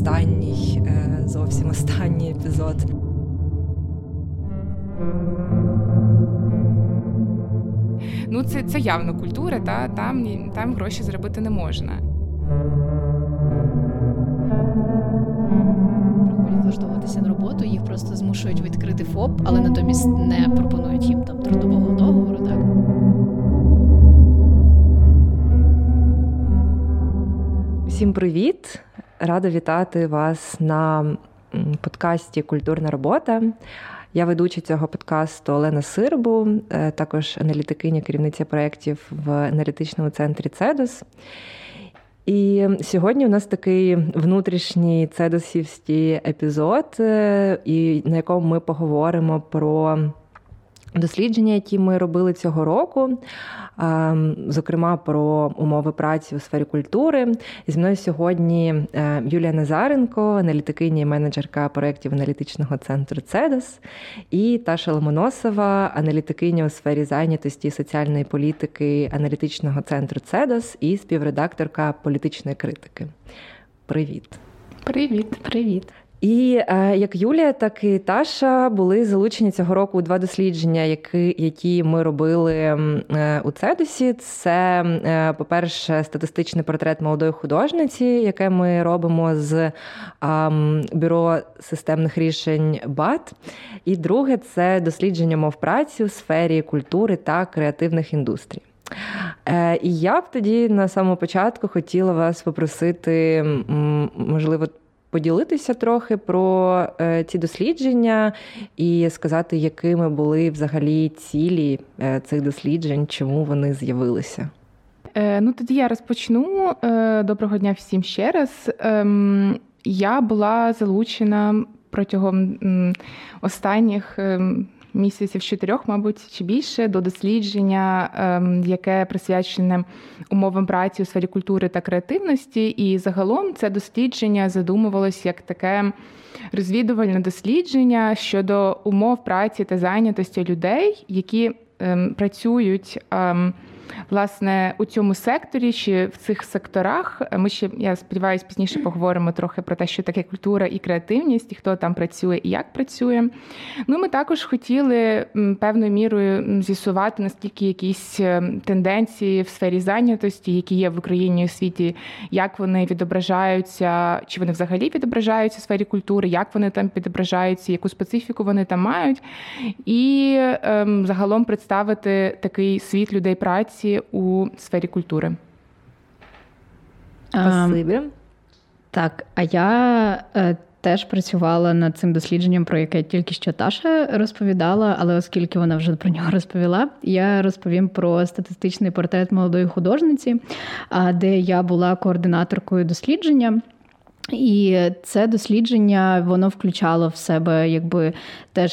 останній, зовсім останній епізод. Ну, це явно культура, та там гроші заробити не можна. Приходять влаштовуватися на роботу, їх просто змушують відкрити ФОП, але натомість не пропонують їм там трудового договору, так? Всім привіт! Рада вітати вас на подкасті «Культурна робота». Я ведуча цього подкасту Олена Сирбу, також аналітикиня, керівниця проєктів в аналітичному центрі «ЦЕДОС». І сьогодні у нас такий внутрішній цедосівський епізод, на якому ми поговоримо про дослідження, які ми робили цього року, зокрема про умови праці у сфері культури. Зі мною сьогодні Юлія Назаренко, аналітикиня і менеджерка проєктів аналітичного центру «ЦЕДОС», і Таша Ломоносова, аналітикиня у сфері зайнятості і соціальної політики аналітичного центру «ЦЕДОС» і співредакторка політичної критики. Привіт! Привіт! І як Юлія, так і Таша були залучені цього року у два дослідження, які ми робили у ЦЕДОСі. Це, по-перше, статистичний портрет молодої художниці, яке ми робимо з бюро системних рішень БАТ. І друге – це дослідження умов праці у сфері культури та креативних індустрій. І я б тоді на самому початку хотіла вас попросити, можливо, поділитися трохи про ці дослідження і сказати, якими були взагалі цілі цих досліджень, чому вони з'явилися. Ну, тоді я розпочну. Доброго дня всім ще раз. Я була залучена протягом останніх місяців 4, мабуть, чи більше, до дослідження, яке присвячене умовам праці у сфері культури та креативності. І загалом це дослідження задумувалось як таке розвідувальне дослідження щодо умов праці та зайнятості людей, які працюють, власне, у цьому секторі чи в цих секторах. Я сподіваюся, пізніше поговоримо трохи про те, що таке культура і креативність, і хто там працює і як працює. Ну, ми також хотіли певною мірою з'ясувати, наскільки якісь тенденції в сфері зайнятості, які є в Україні і у світі, як вони відображаються, чи вони взагалі відображаються в сфері культури, як вони там відображаються, яку специфіку вони там мають. І загалом представити такий світ людей праці у сфері культури. Так, а я теж працювала над цим дослідженням, про яке тільки що Таша розповідала, але оскільки вона вже про нього розповіла, я розповім про статистичний портрет молодої художниці, де я була координаторкою дослідження. І це дослідження, воно включало в себе якби теж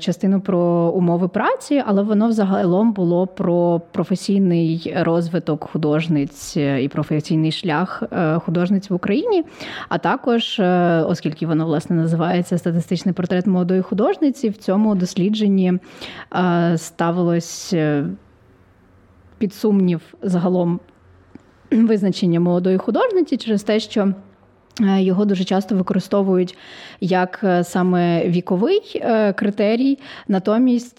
частину про умови праці, але воно взагалом було про професійний розвиток художниць і професійний шлях художниць в Україні, а також, оскільки воно, власне, називається «Статистичний портрет молодої художниці», в цьому дослідженні ставилось під сумнів загалом визначення молодої художниці через те, що його дуже часто використовують як саме віковий критерій, натомість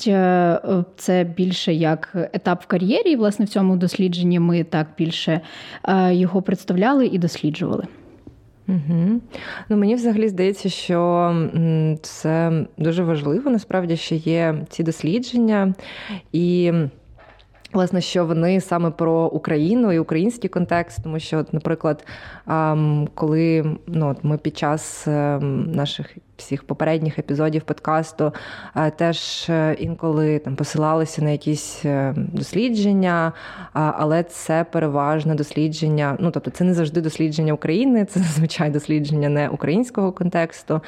це більше як етап в кар'єрі. І, власне, в цьому дослідженні ми так більше його представляли і досліджували. Угу. Ну, мені взагалі здається, що це дуже важливо, насправді, що є ці дослідження і... Власне, що вони саме про Україну і український контекст, тому що, наприклад, коли ми під час наших всіх попередніх епізодів подкасту теж інколи посилалися на якісь дослідження, але це переважно дослідження, тобто це не завжди дослідження України, це зазвичай дослідження не українського контексту.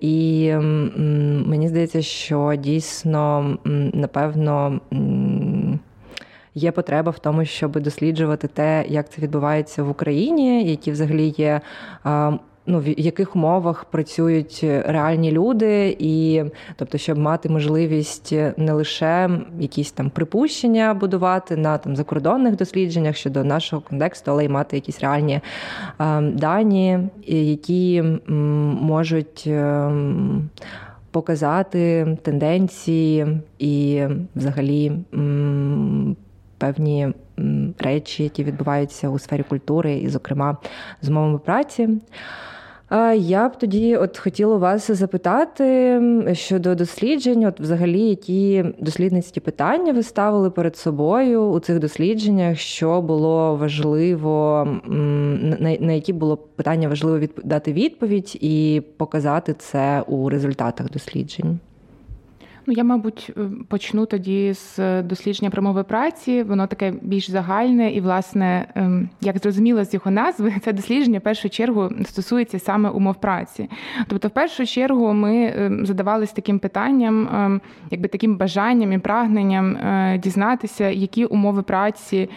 І мені здається, що дійсно, напевно, є потреба в тому, щоб досліджувати те, як це відбувається в Україні, які взагалі є ну, в яких умовах працюють реальні люди, і, тобто, щоб мати можливість не лише якісь там припущення будувати на там закордонних дослідженнях щодо нашого контексту, але й мати якісь реальні дані, які можуть показати тенденції і взагалі певні речі, які відбуваються у сфері культури і, зокрема, з умовами праці. Я б тоді от хотіла вас запитати щодо досліджень, от взагалі, які дослідницькі питання ви ставили перед собою у цих дослідженнях, що було важливо, на які було питання важливо дати відповідь і показати це у результатах досліджень? Я, мабуть, почну тоді з дослідження про мови праці. Воно таке більш загальне і, власне, як зрозуміло з його назви, це дослідження в першу чергу стосується саме умов праці. Тобто, в першу чергу ми задавалися таким питанням, якби таким бажанням і прагненням дізнатися, які умови праці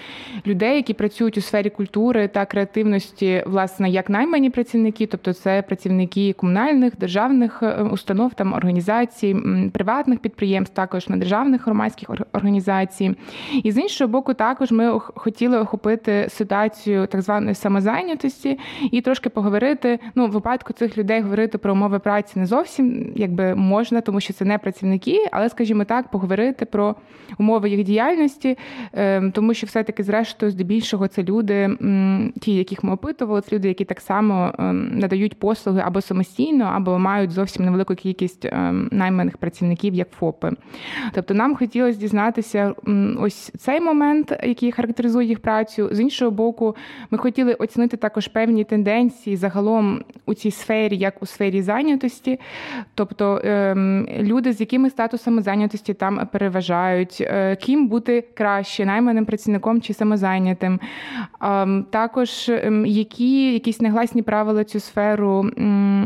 людей, які працюють у сфері культури та креативності, власне, як наймані працівники, тобто це працівники комунальних, державних установ, там, організацій, приватних підприємств, також на державних громадських організацій. І з іншого боку, також ми хотіли охопити ситуацію так званої самозайнятості і трошки поговорити, ну, в випадку цих людей говорити про умови праці не зовсім, якби, можна, тому що це не працівники, але, скажімо так, поговорити про умови їх діяльності, тому що все-таки, зрештою, здебільшого це люди, ті, яких ми опитували, це люди, які так само надають послуги або самостійно, або мають зовсім невелику кількість найманих працівників, як ФОПи. Тобто нам хотілося дізнатися ось цей момент, який характеризує їх працю. З іншого боку, ми хотіли оцінити також певні тенденції загалом у цій сфері, як у сфері зайнятості. Тобто люди, з якими статусами зайнятості там переважають, ким бути краще, найманим працівником чи самозайнятим. Також які якісь негласні правила цю сферу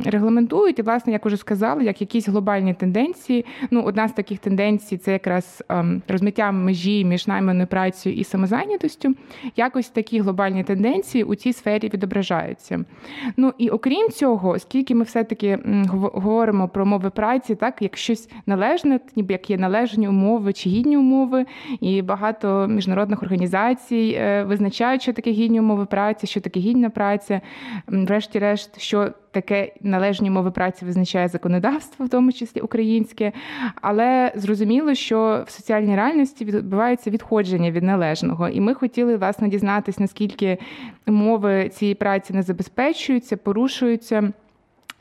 регламентують. І, власне, як уже сказали, як якісь глобальні тенденції. Ну, одна з таких тенденцій – це якраз розмиття межі між найманою працею і самозайнятостю. Якось такі глобальні тенденції у цій сфері відображаються. Ну, і окрім цього, оскільки ми все-таки говоримо про умови праці, так, як щось належне, ніби як є належні умови чи гідні умови, і багато міжнародних організацій визначають, що таке гідні умови праці, що таке гідна праця, врешті-решт, що таке належні умови праці визначає законодавство, в тому числі українське. Але зрозуміло, що в соціальній реальності відбувається відходження від належного. І ми хотіли, власне, дізнатися, наскільки умови цієї праці не забезпечуються, порушуються,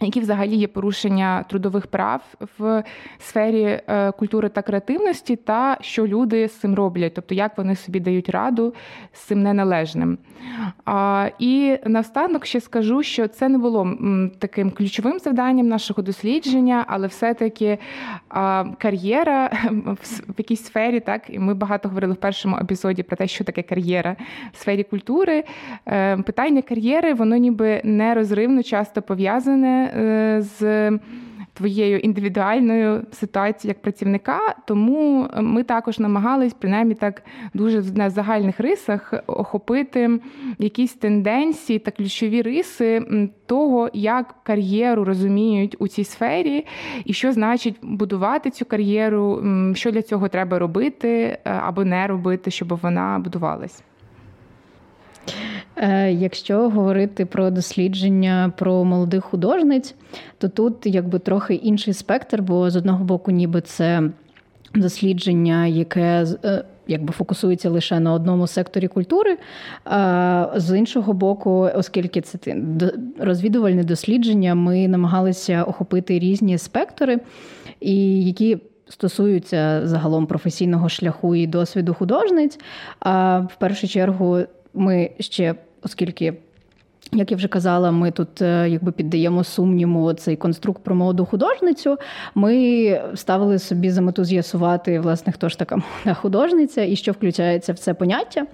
які взагалі є порушення трудових прав в сфері культури та креативності, та що люди з цим роблять, тобто як вони собі дають раду з цим неналежним. І наостанок ще скажу, що це не було таким ключовим завданням нашого дослідження, але все-таки кар'єра в якійсь сфері, так, і ми багато говорили в першому епізоді про те, що таке кар'єра в сфері культури. Питання кар'єри, воно ніби нерозривно часто пов'язане з твоєю індивідуальною ситуацією як працівника, тому ми також намагались, принаймні так дуже на загальних рисах, охопити якісь тенденції та ключові риси того, як кар'єру розуміють у цій сфері, і що значить будувати цю кар'єру, що для цього треба робити або не робити, щоб вона будувалась. Якщо говорити про дослідження про молодих художниць, то тут якби трохи інший спектр, бо з одного боку ніби це дослідження, яке якби фокусується лише на одному секторі культури, а з іншого боку, оскільки це розвідувальне дослідження, ми намагалися охопити різні спектри, і які стосуються загалом професійного шляху і досвіду художниць, а в першу чергу ми ще, оскільки, як я вже казала, ми тут якби піддаємо сумніву цей конструкт про молоду художницю, ми ставили собі за мету з'ясувати, власне, хто ж така молода художниця і що включається в це поняття.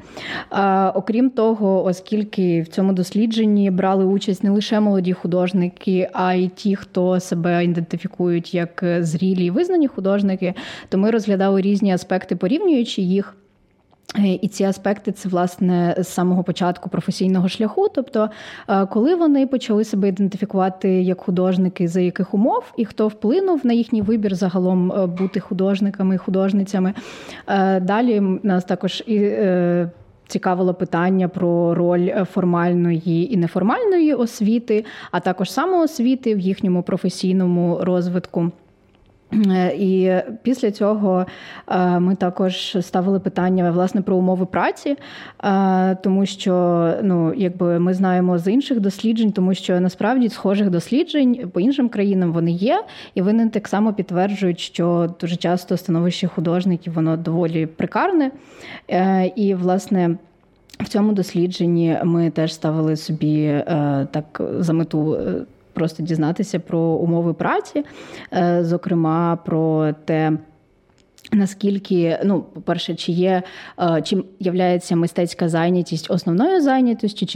Окрім того, оскільки в цьому дослідженні брали участь не лише молоді художники, а й ті, хто себе ідентифікують як зрілі і визнані художники, то ми розглядали різні аспекти, порівнюючи їх. І ці аспекти – це, власне, з самого початку професійного шляху. Тобто, коли вони почали себе ідентифікувати як художники, за яких умов, і хто вплинув на їхній вибір загалом бути художниками і художницями. Далі нас також і цікавило питання про роль формальної і неформальної освіти, а також самоосвіти в їхньому професійному розвитку. І після цього ми також ставили питання, власне, про умови праці, тому що, якби ми знаємо з інших досліджень, тому що насправді схожих досліджень по іншим країнам вони є, і вони так само підтверджують, що дуже часто становище художників, воно доволі прикарне. І, власне, в цьому дослідженні ми теж ставили собі так за мету просто дізнатися про умови праці, зокрема про те, наскільки, по-перше, чим являється мистецька зайнятість основною зайнятістю,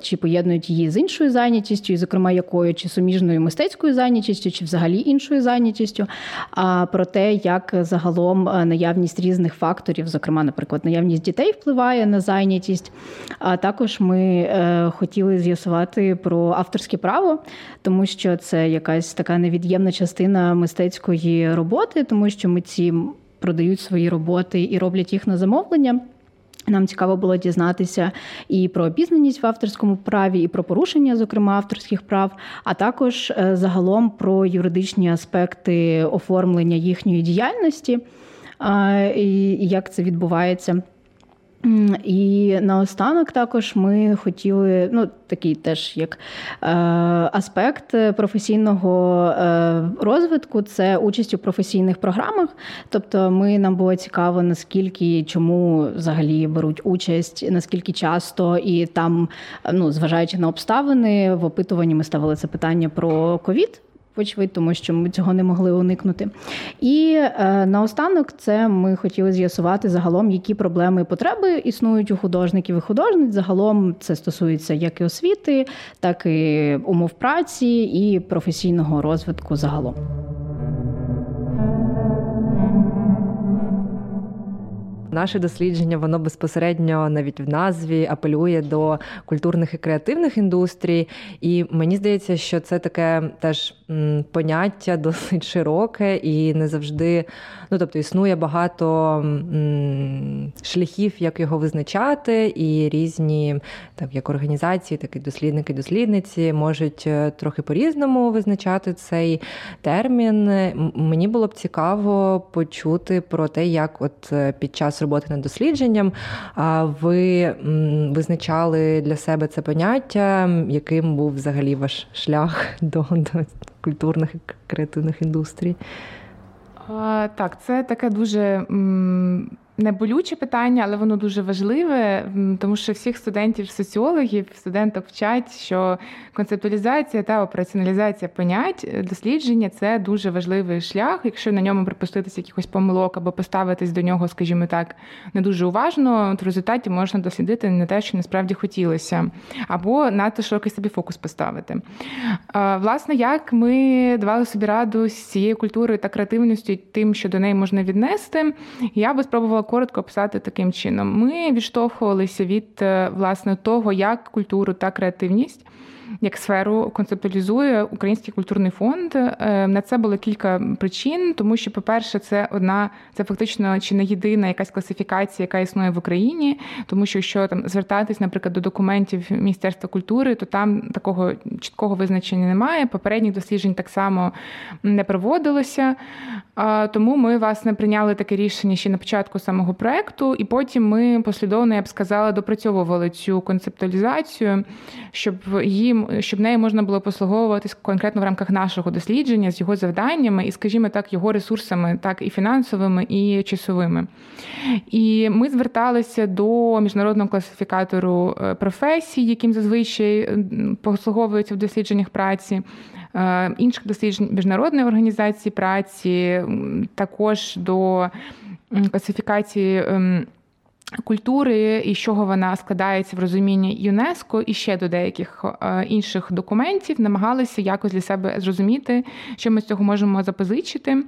чи поєднують її з іншою зайнятістю, і, зокрема, якою, чи суміжною мистецькою зайнятістю, чи взагалі іншою зайнятістю, а про те, як загалом наявність різних факторів, зокрема, наприклад, наявність дітей впливає на зайнятість. А також ми хотіли з'ясувати про авторське право, тому що це якась така невід'ємна частина мистецької роботи, тому що митці продають свої роботи і роблять їх на замовлення. Нам цікаво було дізнатися і про обізнаність в авторському праві, і про порушення, зокрема, авторських прав, а також загалом про юридичні аспекти оформлення їхньої діяльності, і як це відбувається. І наостанок також ми хотіли, такий теж як аспект професійного розвитку, це участь у професійних програмах. Тобто нам було цікаво, наскільки, чому взагалі беруть участь, наскільки часто, і там, зважаючи на обставини, в опитуванні ми ставили це питання про ковід. Очевидь, тому що ми цього не могли уникнути. І наостанок це ми хотіли з'ясувати загалом, які проблеми і потреби існують у художників і художниць. Загалом це стосується як і освіти, так і умов праці і професійного розвитку загалом. Наше дослідження, воно безпосередньо навіть в назві апелює до культурних і креативних індустрій. І мені здається, що це таке теж поняття досить широке і не завжди, тобто існує багато шляхів, як його визначати, і різні, так як організації, так і дослідники, дослідниці можуть трохи по-різному визначати цей термін. Мені було б цікаво почути про те, як от під час роботи над дослідженням ви визначали для себе це поняття, яким був взагалі ваш шлях до культурних і креативних індустрій? Так, це таке дуже неболюче питання, але воно дуже важливе, тому що всіх студентів-соціологів, студенток вчать, що концептуалізація та опeraціоналізація понять дослідження – це дуже важливий шлях. Якщо на ньому припуститися якихось помилок або поставитись до нього, скажімо так, не дуже уважно, то в результаті можна дослідити не те, що насправді хотілося, або надто широкий собі фокус поставити. Власне, як ми давали собі раду з цією культурою та креативністю і тим, що до неї можна віднести, я би спробувала коротко описати таким чином. Ми відштовхувалися від, власне, того, як культуру та креативність, як сферу концептуалізує Український культурний фонд. На це було кілька причин, тому що, по-перше, це фактично чи не єдина якась класифікація, яка існує в Україні, тому що якщо там звертатись, наприклад, до документів Міністерства культури, то там такого чіткого визначення немає, попередніх досліджень так само не проводилося. Тому ми, власне, прийняли таке рішення ще на початку самого проекту, і потім ми послідовно, я б сказала, допрацьовували цю концептуалізацію, щоб нею можна було послуговуватись конкретно в рамках нашого дослідження з його завданнями і, скажімо так, його ресурсами, так і фінансовими, і часовими. І ми зверталися до міжнародного класифікатору професій, яким зазвичай послуговуються в дослідженнях праці, інших досліджень міжнародної організації праці, також до класифікації культури, і з чого вона складається в розумінні ЮНЕСКО, і ще до деяких інших документів намагалися якось для себе зрозуміти, що ми з цього можемо запозичити.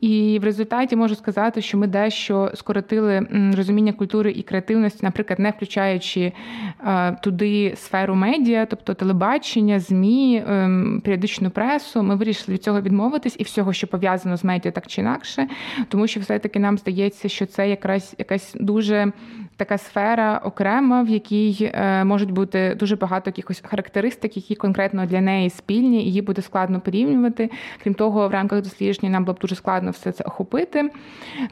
І в результаті можу сказати, що ми дещо скоротили розуміння культури і креативності, наприклад, не включаючи туди сферу медіа, тобто телебачення, ЗМІ, періодичну пресу. Ми вирішили від цього відмовитись і всього, що пов'язано з медіа так чи інакше, тому що все-таки нам здається, що це якраз якась дуже така сфера окрема, в якій можуть бути дуже багато якихось характеристик, які конкретно для неї спільні, її буде складно порівнювати. Крім того, в рамках дослідження нам було б дуже складно все це охопити.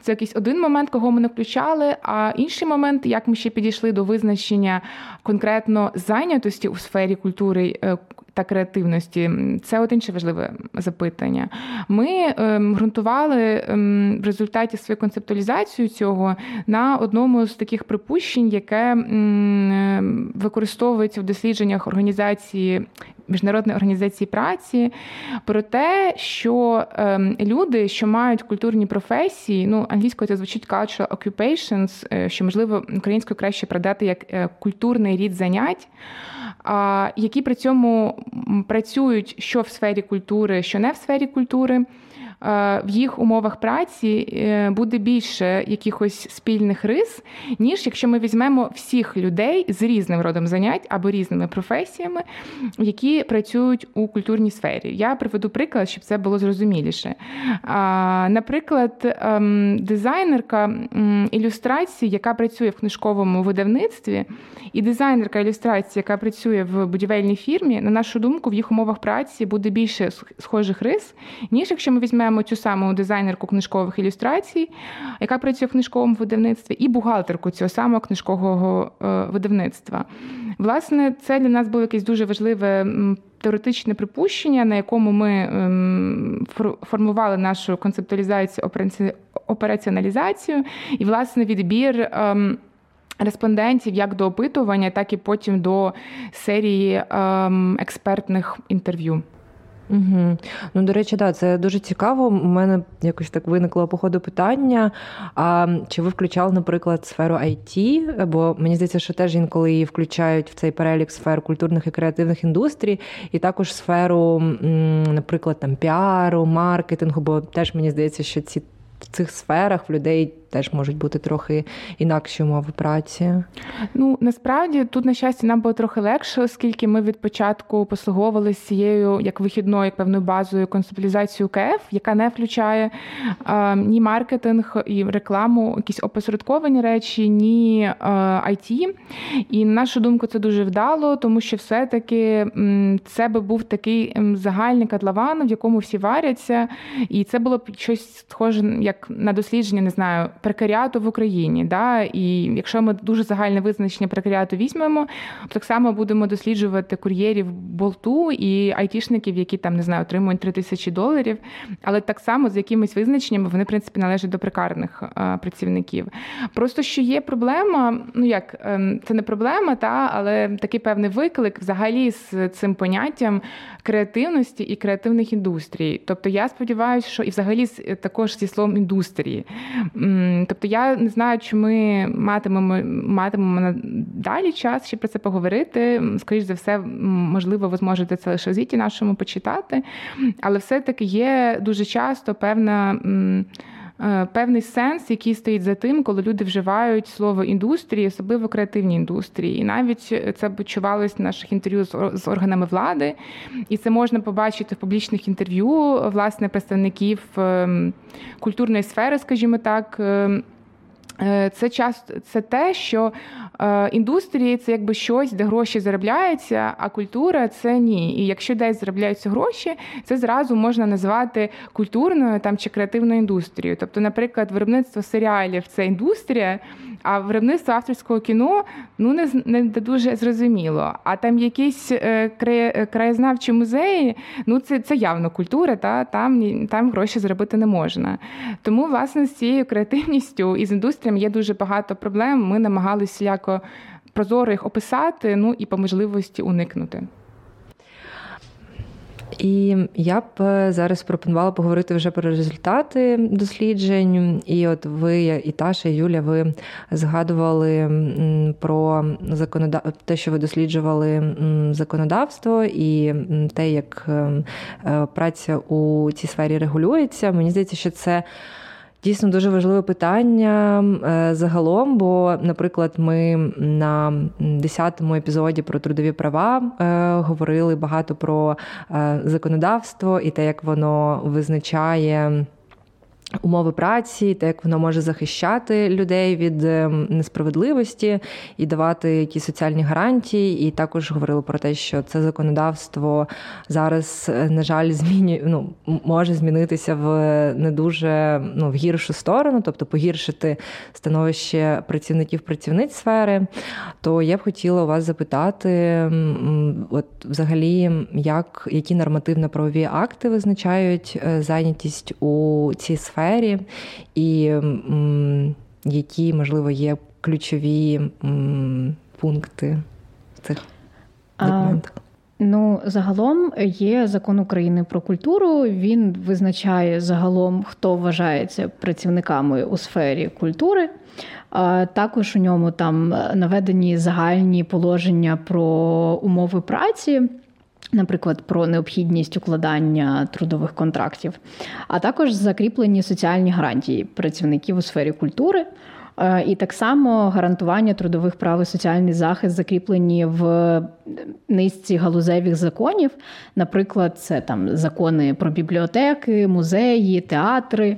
Це якийсь один момент, кого ми не включали, а інший момент, як ми ще підійшли до визначення конкретно зайнятості у сфері культури та креативності, це от інше важливе запитання. Ми ґрунтували в результаті свою концептуалізацію цього на одному з таких припущень, яке використовується в дослідженнях Міжнародної організації праці, про те, що люди, що мають культурні професії, англійською це звучить cultural occupations, що, можливо, українською краще продати як культурний рід занять, які при цьому працюють що в сфері культури, що не в сфері культури, в їх умовах праці буде більше якихось спільних рис, ніж якщо ми візьмемо всіх людей з різним родом занять або різними професіями, які працюють у культурній сфері. Я приведу приклад, щоб це було зрозуміліше. Наприклад, дизайнерка ілюстрації, яка працює в книжковому видавництві, і дизайнерка ілюстрації, яка працює в будівельній фірмі, на нашу думку, в їх умовах праці буде більше схожих рис, ніж якщо ми візьмемо цю саму дизайнерку книжкових ілюстрацій, яка працює в книжковому видавництві, і бухгалтерку цього самого книжкового видавництва. Власне, це для нас було якесь дуже важливе теоретичне припущення, на якому ми формували нашу концептуалізацію, операціоналізацію і, власне, відбір респондентів як до опитування, так і потім до серії експертних інтерв'ю. Угу. До речі, так, це дуже цікаво. У мене якось так виникло по ходу питання, чи ви включали, наприклад, сферу IT, бо мені здається, що теж інколи її включають в цей перелік сфер культурних і креативних індустрій, і також сферу, наприклад, там, піару, маркетингу, бо теж мені здається, що в цих сферах в людей теж можуть бути трохи інакші умови праці. Насправді, тут, на щастя, нам було трохи легше, оскільки ми від початку послуговувалися цією, як вихідною, як певною базою, концептуалізацією КФ, яка не включає ні маркетинг і рекламу, якісь опосередковані речі, ні IT. І, на нашу думку, це дуже вдало, тому що все-таки це би був такий загальний котлован, в якому всі варяться, і це було б щось схоже, як на дослідження, не знаю, прекаріату в Україні, і якщо ми дуже загальне визначення прекаріату візьмемо, так само будемо досліджувати кур'єрів Болту і айтішників, які там, не знаю, отримують $3,000, але так само з якимись визначеннями вони, в принципі, належать до прекарних працівників. Просто, що є проблема, це не проблема, але такий певний виклик взагалі з цим поняттям креативності і креативних індустрій. Тобто, я сподіваюся, що і взагалі також зі словом індустрії. Тобто я не знаю, чи ми матимемо далі час ще про це поговорити. Скоріш за все, можливо, ви зможете це лише в звіті нашому почитати. Але все-таки є дуже часто певний сенс, який стоїть за тим, коли люди вживають слово індустрії, особливо креативні індустрії. І навіть це почувалось в наших інтерв'ю з органами влади. І це можна побачити в публічних інтерв'ю, власне, представників культурної сфери, скажімо так. Це те, що індустрії – це якби щось, де гроші заробляються, а культура – це ні. І якщо десь заробляються гроші, це зразу можна назвати культурною чи креативною індустрією. Тобто, наприклад, виробництво серіалів – це індустрія, а виробництво авторського кіно не дуже зрозуміло. А там якісь краєзнавчі музеї, це явно культура, там гроші заробити не можна. Тому, власне, з цією креативністю і з індустріями є дуже багато проблем. Ми намагалися яко прозоро їх описати, і по можливості уникнути. І я б зараз пропонувала поговорити вже про результати досліджень. І от ви, і Таша, і Юля, ви згадували про те, що ви досліджували законодавство і те, як праця у цій сфері регулюється. Мені здається, що це дійсно дуже важливе питання загалом, бо, наприклад, ми на 10-му епізоді про трудові права говорили багато про законодавство і те, як воно визначає умови праці, те, як воно може захищати людей від несправедливості і давати якісь соціальні гарантії. І також говорили про те, що це законодавство зараз, на жаль, може змінитися в гіршу сторону, тобто погіршити становище працівників-працівниць сфери. То я б хотіла у вас запитати, от взагалі, які нормативно-правові акти визначають зайнятість у цій сфері? І які, можливо, є ключові пункти в цих документах? Загалом є закон України про культуру. Він визначає загалом, хто вважається працівниками у сфері культури. Також у ньому там наведені загальні положення про умови праці, наприклад, про необхідність укладання трудових контрактів, а також закріплені соціальні гарантії працівників у сфері культури. І так само гарантування трудових прав і соціальний захист закріплені в низці галузевих законів. Наприклад, це там закони про бібліотеки, музеї, театри.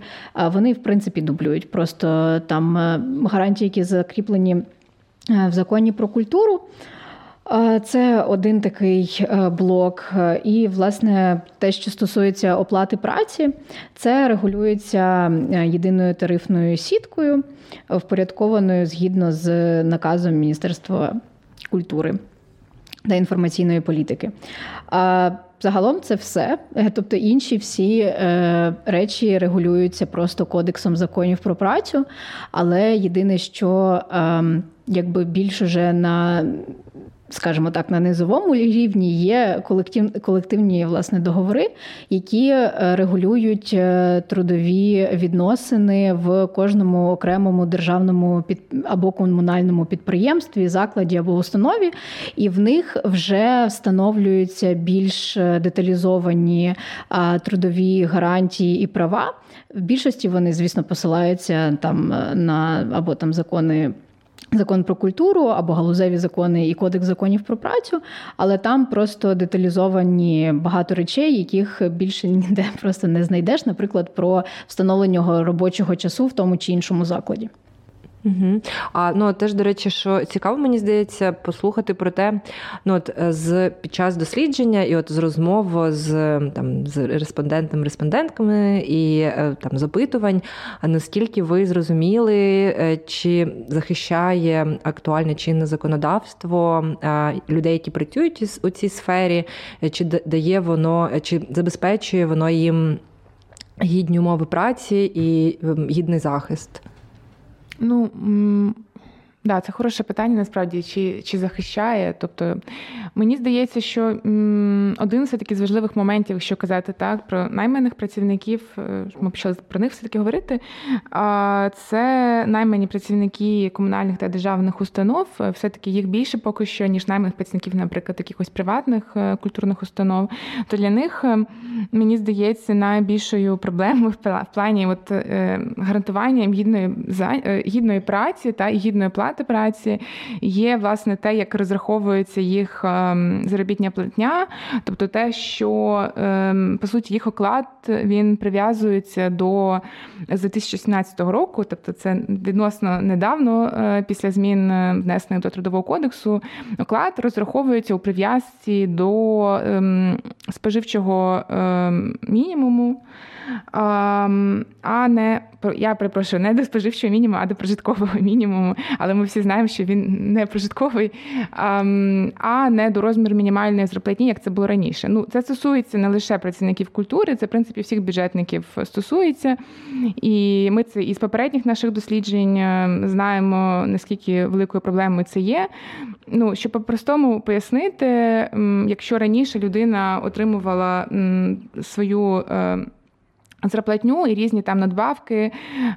Вони, в принципі, дублюють. Просто там гарантії, які закріплені в законі про культуру, це один такий блок. І, власне, те, що стосується оплати праці, це регулюється єдиною тарифною сіткою, впорядкованою згідно з наказом Міністерства культури та інформаційної політики. Загалом це все. Тобто інші всі речі регулюються просто Кодексом законів про працю, але єдине, що якби більше вже скажімо так, на низовому рівні є колективні, власне, договори, які регулюють трудові відносини в кожному окремому державному або комунальному підприємстві, закладі або установі, і в них вже встановлюються більш деталізовані трудові гарантії і права. В більшості вони, звісно, посилаються там на або там закон про культуру, або галузеві закони і Кодекс законів про працю, але там просто деталізовані багато речей, яких більше ніде просто не знайдеш, наприклад, про встановлення робочого часу в тому чи іншому закладі. Угу. Теж, до речі, що цікаво, мені здається, послухати про те, під час дослідження і от з розмов з респондентами, респондентками і запитувань, наскільки ви зрозуміли, чи захищає актуальне чинне законодавство людей, які працюють у цій сфері, чи дає воно, чи забезпечує воно їм гідні умови праці і гідний захист? Це хороше питання, насправді, чи захищає. Тобто, мені здається, що один все-таки з важливих моментів, якщо казати так, про найманих працівників, ми почали про них все-таки говорити, це наймані працівники комунальних та державних установ, все-таки їх більше поки що, ніж найманих працівників, наприклад, якихось приватних культурних установ. То для них, мені здається, найбільшою проблемою в плані гарантування гідної праці та гідної плати праці є, власне, те, як розраховується їх заробітня платня, тобто те, що, по суті, їх оклад, він прив'язується до 2017 року, тобто це відносно недавно, після змін внесених до Трудового кодексу, оклад розраховується у прив'язці до споживчого мінімуму, не до споживчого мінімуму, а до прожиткового мінімуму, але ми всі знаємо, що він не прожитковий, а не до розміру мінімальної зарплатні, як це було раніше. Це стосується не лише працівників культури, це, в принципі, всіх бюджетників стосується. І ми це із попередніх наших досліджень знаємо, наскільки великою проблемою це є. Щоб по-простому пояснити, якщо раніше людина отримувала свою зарплатню і різні там надбавки.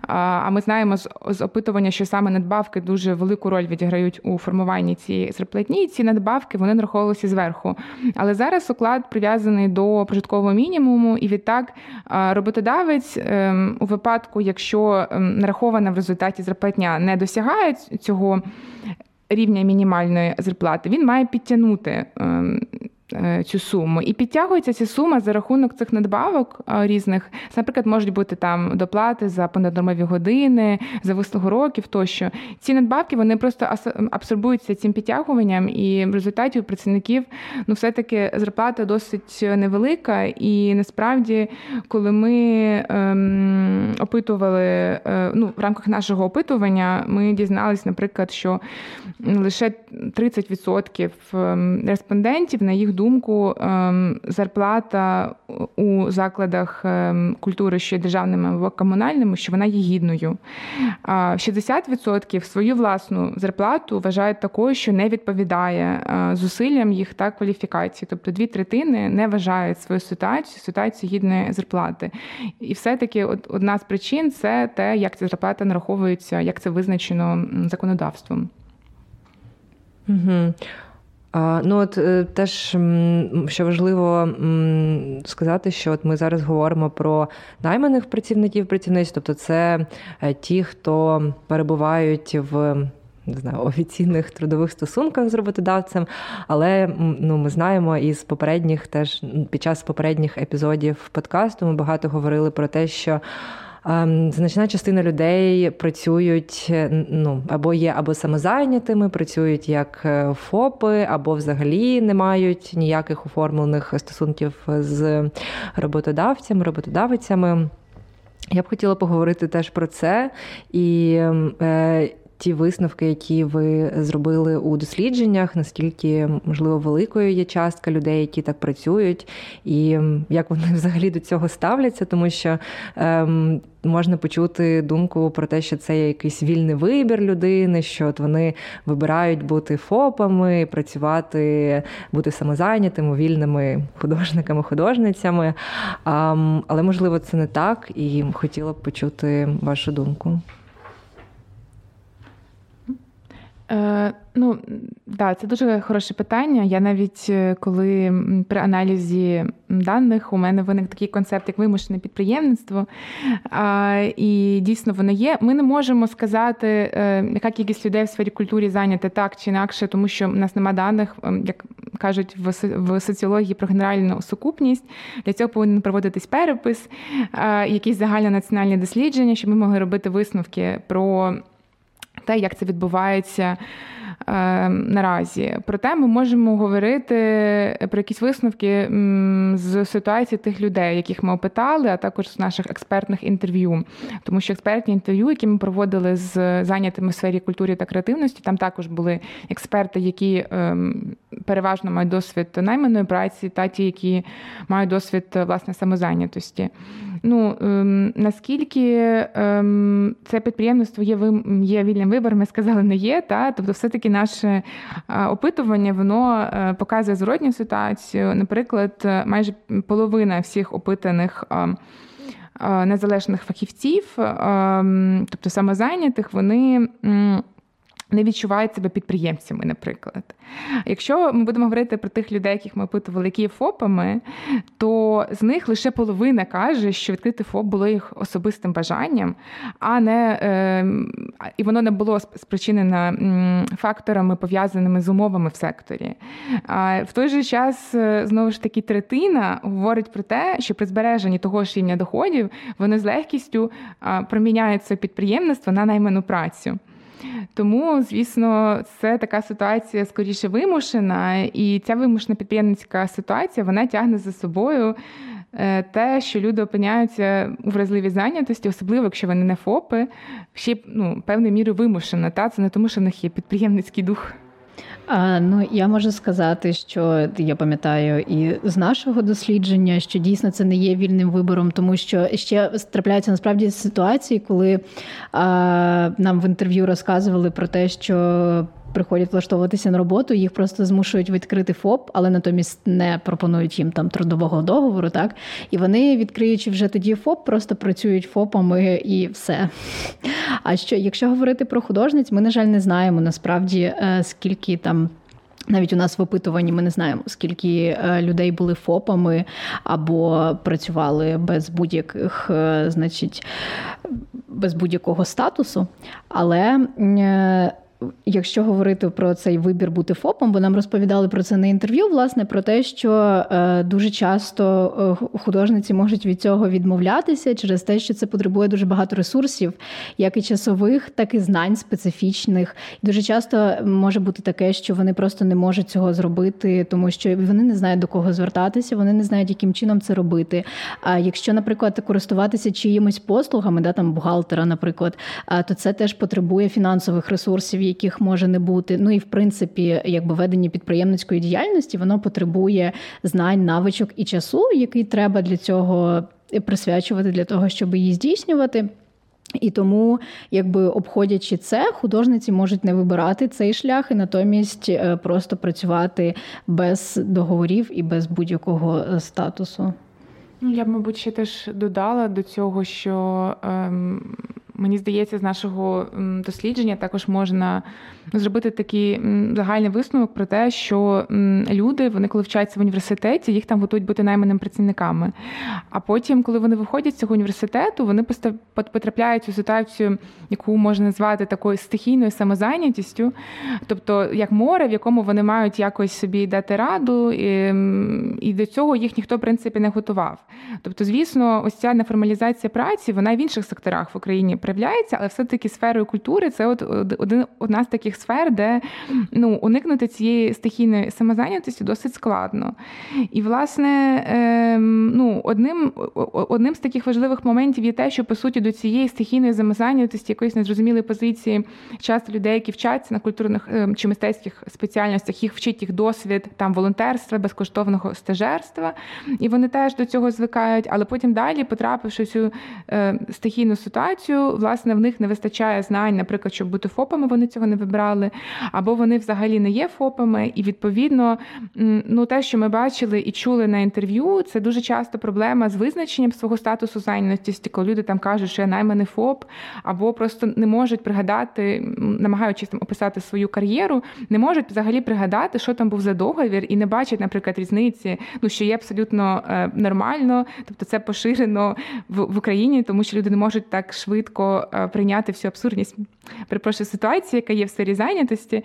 А ми знаємо з опитування, що саме надбавки дуже велику роль відіграють у формуванні цієї зарплатні. І ці надбавки, вони нараховувалися зверху. Але зараз уклад прив'язаний до прожиткового мінімуму. І відтак роботодавець у випадку, якщо нарахована в результаті зарплатня не досягає цього рівня мінімальної зарплати, він має підтягнути цю суму. І підтягується ця сума за рахунок цих надбавок різних. Це, наприклад, можуть бути там доплати за понаднормові години, за вислугу років тощо. Ці надбавки, вони просто абсорбуються цим підтягуванням, і в результаті у працівників, ну, все-таки зарплата досить невелика, і насправді, коли ми опитували, в рамках нашого опитування, ми дізналися, наприклад, що лише 30% респондентів, на їх думку, зарплата у закладах культури, що державними або комунальними, що вона є гідною. 60% свою власну зарплату вважають такою, що не відповідає зусиллям їх та кваліфікації. Тобто 2/3 не вважають свою ситуацію гідної зарплати. І все-таки одна з причин – це те, як ця зарплата нараховується, як це визначено законодавством. Угу. Теж, що важливо сказати, що ми зараз говоримо про найманих працівників, тобто це ті, хто перебувають в офіційних трудових стосунках з роботодавцем, але ми знаємо із попередніх, теж під час попередніх епізодів подкасту ми багато говорили про те, що значна частина людей працюють, або є або самозайнятими, працюють як ФОПи, або взагалі не мають ніяких оформлених стосунків з роботодавцями. Я б хотіла поговорити теж про це і ті висновки, які ви зробили у дослідженнях, наскільки, можливо, великою є частка людей, які так працюють, і як вони взагалі до цього ставляться, тому що можна почути думку про те, що це якийсь вільний вибір людини, що от вони вибирають бути ФОПами, працювати, бути самозайнятими, вільними художниками, художницями. Але, можливо, це не так, і хотіла б почути вашу думку. Це дуже хороше питання. Я навіть, коли при аналізі даних у мене виник такий концепт, як вимушене підприємництво, і дійсно воно є. Ми не можемо сказати, яка кількість людей в сфері культури зайнята так чи інакше, тому що в нас немає даних, як кажуть в соціології, про генеральну сукупність. Для цього повинен проводитись перепис, якісь загальнонаціональні дослідження, щоб ми могли робити висновки про те, як це відбувається наразі. Проте ми можемо говорити про якісь висновки з ситуації тих людей, яких ми опитали, а також з наших експертних інтерв'ю. Тому що експертні інтерв'ю, які ми проводили з зайнятими в сфері культури та креативності, там також були експерти, які переважно мають досвід найманої праці, та ті, які мають досвід, власне, самозайнятості. Наскільки це підприємництво є вільним вибором, ми сказали, не є. Тобто все-таки наше опитування, воно показує зворотню ситуацію. Наприклад, майже половина всіх опитаних незалежних фахівців, тобто самозайнятих, вони не відчувають себе підприємцями, наприклад. Якщо ми будемо говорити про тих людей, яких ми опитували, які є ФОПами, то з них лише половина каже, що відкрити ФОП було їх особистим бажанням, і воно не було спричинено факторами, пов'язаними з умовами в секторі. В той же час, знову ж таки, третина говорить про те, що при збереженні того ж рівня доходів вони з легкістю проміняють це підприємництво на найману працю. Тому, звісно, це така ситуація скоріше вимушена, і ця вимушена підприємницька ситуація, вона тягне за собою те, що люди опиняються у вразливій зайнятості, особливо, якщо вони не ФОПи, ще певною мірою вимушена. Це не тому, що в них є підприємницький дух. Я можу сказати, що я пам'ятаю і з нашого дослідження, що дійсно це не є вільним вибором, тому що ще трапляються насправді ситуації, коли нам в інтерв'ю розказували про те, що приходять влаштовуватися на роботу, їх просто змушують відкрити ФОП, але натомість не пропонують їм там трудового договору, так? І вони, відкриючи вже тоді ФОП, просто працюють ФОПами і все. А що, якщо говорити про художниць, ми, на жаль, не знаємо насправді, скільки там, навіть у нас в опитуванні ми не знаємо, скільки людей були ФОПами або працювали без будь-яких, значить, без будь-якого статусу, але якщо говорити про цей вибір бути ФОПом, бо нам розповідали про це на інтерв'ю, власне, про те, що дуже часто художниці можуть від цього відмовлятися через те, що це потребує дуже багато ресурсів, як і часових, так і знань специфічних. І дуже часто може бути таке, що вони просто не можуть цього зробити, тому що вони не знають, до кого звертатися, вони не знають, яким чином це робити. А якщо, наприклад, користуватися чиїмось послугами, да, там бухгалтера, наприклад, то це теж потребує фінансових ресурсів, яких може не бути. Ну і, в принципі, якби ведення підприємницької діяльності, воно потребує знань, навичок і часу, який треба для цього присвячувати, для того, щоб її здійснювати. І тому, якби обходячи це, художниці можуть не вибирати цей шлях і натомість просто працювати без договорів і без будь-якого статусу. Я б, мабуть, ще теж додала до цього, що мені здається, з нашого дослідження також можна зробити такий загальний висновок про те, що люди, вони коли вчаться в університеті, їх там готують бути найманими працівниками. А потім, коли вони виходять з цього університету, вони потрапляють у ситуацію, яку можна назвати такою стихійною самозайнятістю, тобто як море, в якому вони мають якось собі дати раду, і до цього їх ніхто, в принципі, не готував. Тобто, звісно, ось ця неформалізація праці, вона в інших секторах в Україні проявляється, але все-таки сферою культури це одна з таких сфер, де уникнути цієї стихійної самозайнятості досить складно. І, власне, одним з таких важливих моментів є те, що, по суті, до цієї стихійної самозайнятості, якоїсь незрозумілої позиції, часто людей, які вчаться на культурних чи мистецьких спеціальностях, їх вчить їх досвід там волонтерства, безкоштовного стажерства, і вони теж до цього звикають, але потім далі, потрапивши в цю стихійну ситуацію, власне, в них не вистачає знань, наприклад, щоб бути ФОПами, вони цього не вибрали, або вони взагалі не є ФОПами, і, відповідно, те, що ми бачили і чули на інтерв'ю, це дуже часто проблема з визначенням свого статусу зайнятості, коли люди там кажуть, що я найманий ФОП, або просто не можуть пригадати, намагаючись там описати свою кар'єру, не можуть взагалі пригадати, що там був за договір, і не бачать, наприклад, різниці, що є абсолютно нормально, тобто це поширено в Україні, тому що люди не можуть так швидко прийняти всю абсурдність, перепрошую, ситуації, яка є в сфері зайнятості,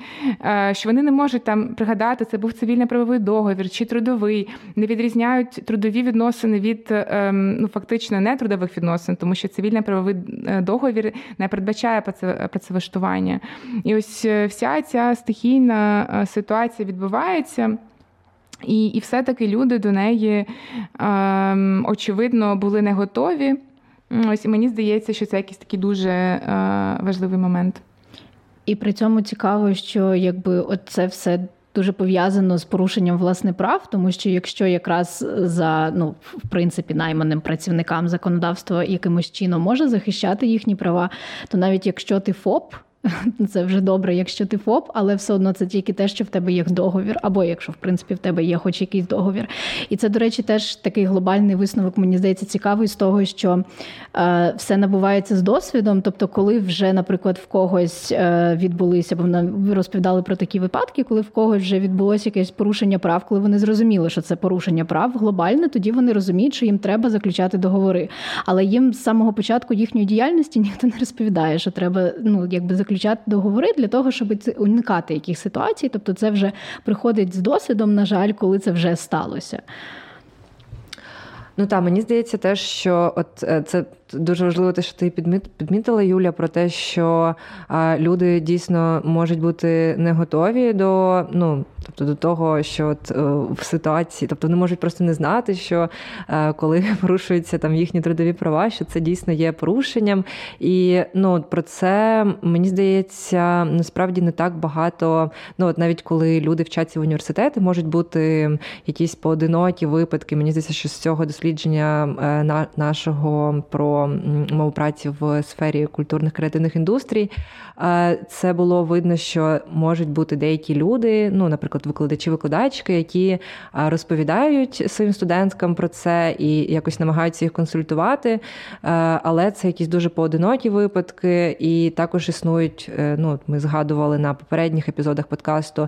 що вони не можуть там пригадати, це був цивільно-правовий договір чи трудовий, не відрізняють трудові відносини від фактично нетрудових відносин, тому що цивільно-правовий договір не передбачає працевлаштування. І ось вся ця стихійна ситуація відбувається. І все-таки люди до неї, очевидно, були не готові. Ось, і мені здається, що це якийсь такий дуже важливий момент. І при цьому цікаво, що якби от це все дуже пов'язано з порушенням, власне, прав, тому що якщо якраз за, в принципі, найманим працівникам законодавство якимось чином може захищати їхні права, то навіть якщо ти ФОП, це вже добре, якщо ти ФОП, але все одно це тільки те, що в тебе є договір, або якщо, в принципі, в тебе є хоч якийсь договір. І це, до речі, теж такий глобальний висновок, мені здається, цікавий з того, що все набувається з досвідом, тобто коли вже, наприклад, в когось відбулися, бо ми розповідали про такі випадки, коли в когось вже відбулося якесь порушення прав, коли вони зрозуміли, що це порушення прав глобальне, тоді вони розуміють, що їм треба заключати договори. Але їм з самого початку їхньої діяльності ніхто не розповідає, що треба, заключати договори для того, щоб уникати яких ситуацій. Тобто це вже приходить з досвідом, на жаль, коли це вже сталося. Мені здається теж, що це дуже важливо те, що ти підмітила, Юля, про те, що люди дійсно можуть бути не готові до, до того, що в ситуації, тобто вони можуть просто не знати, що коли порушуються там їхні трудові права, що це дійсно є порушенням. І, про це, мені здається, насправді не так багато, навіть коли люди вчаться в університети, можуть бути якісь поодинокі випадки. Мені здається, що з цього дослідження нашого про про умови праці в сфері культурних креативних індустрій, це було видно, що можуть бути деякі люди, ну, наприклад, викладачі-викладачки, які розповідають своїм студенткам про це і якось намагаються їх консультувати, але це якісь дуже поодинокі випадки, і також існують, ну, ми згадували на попередніх епізодах подкасту,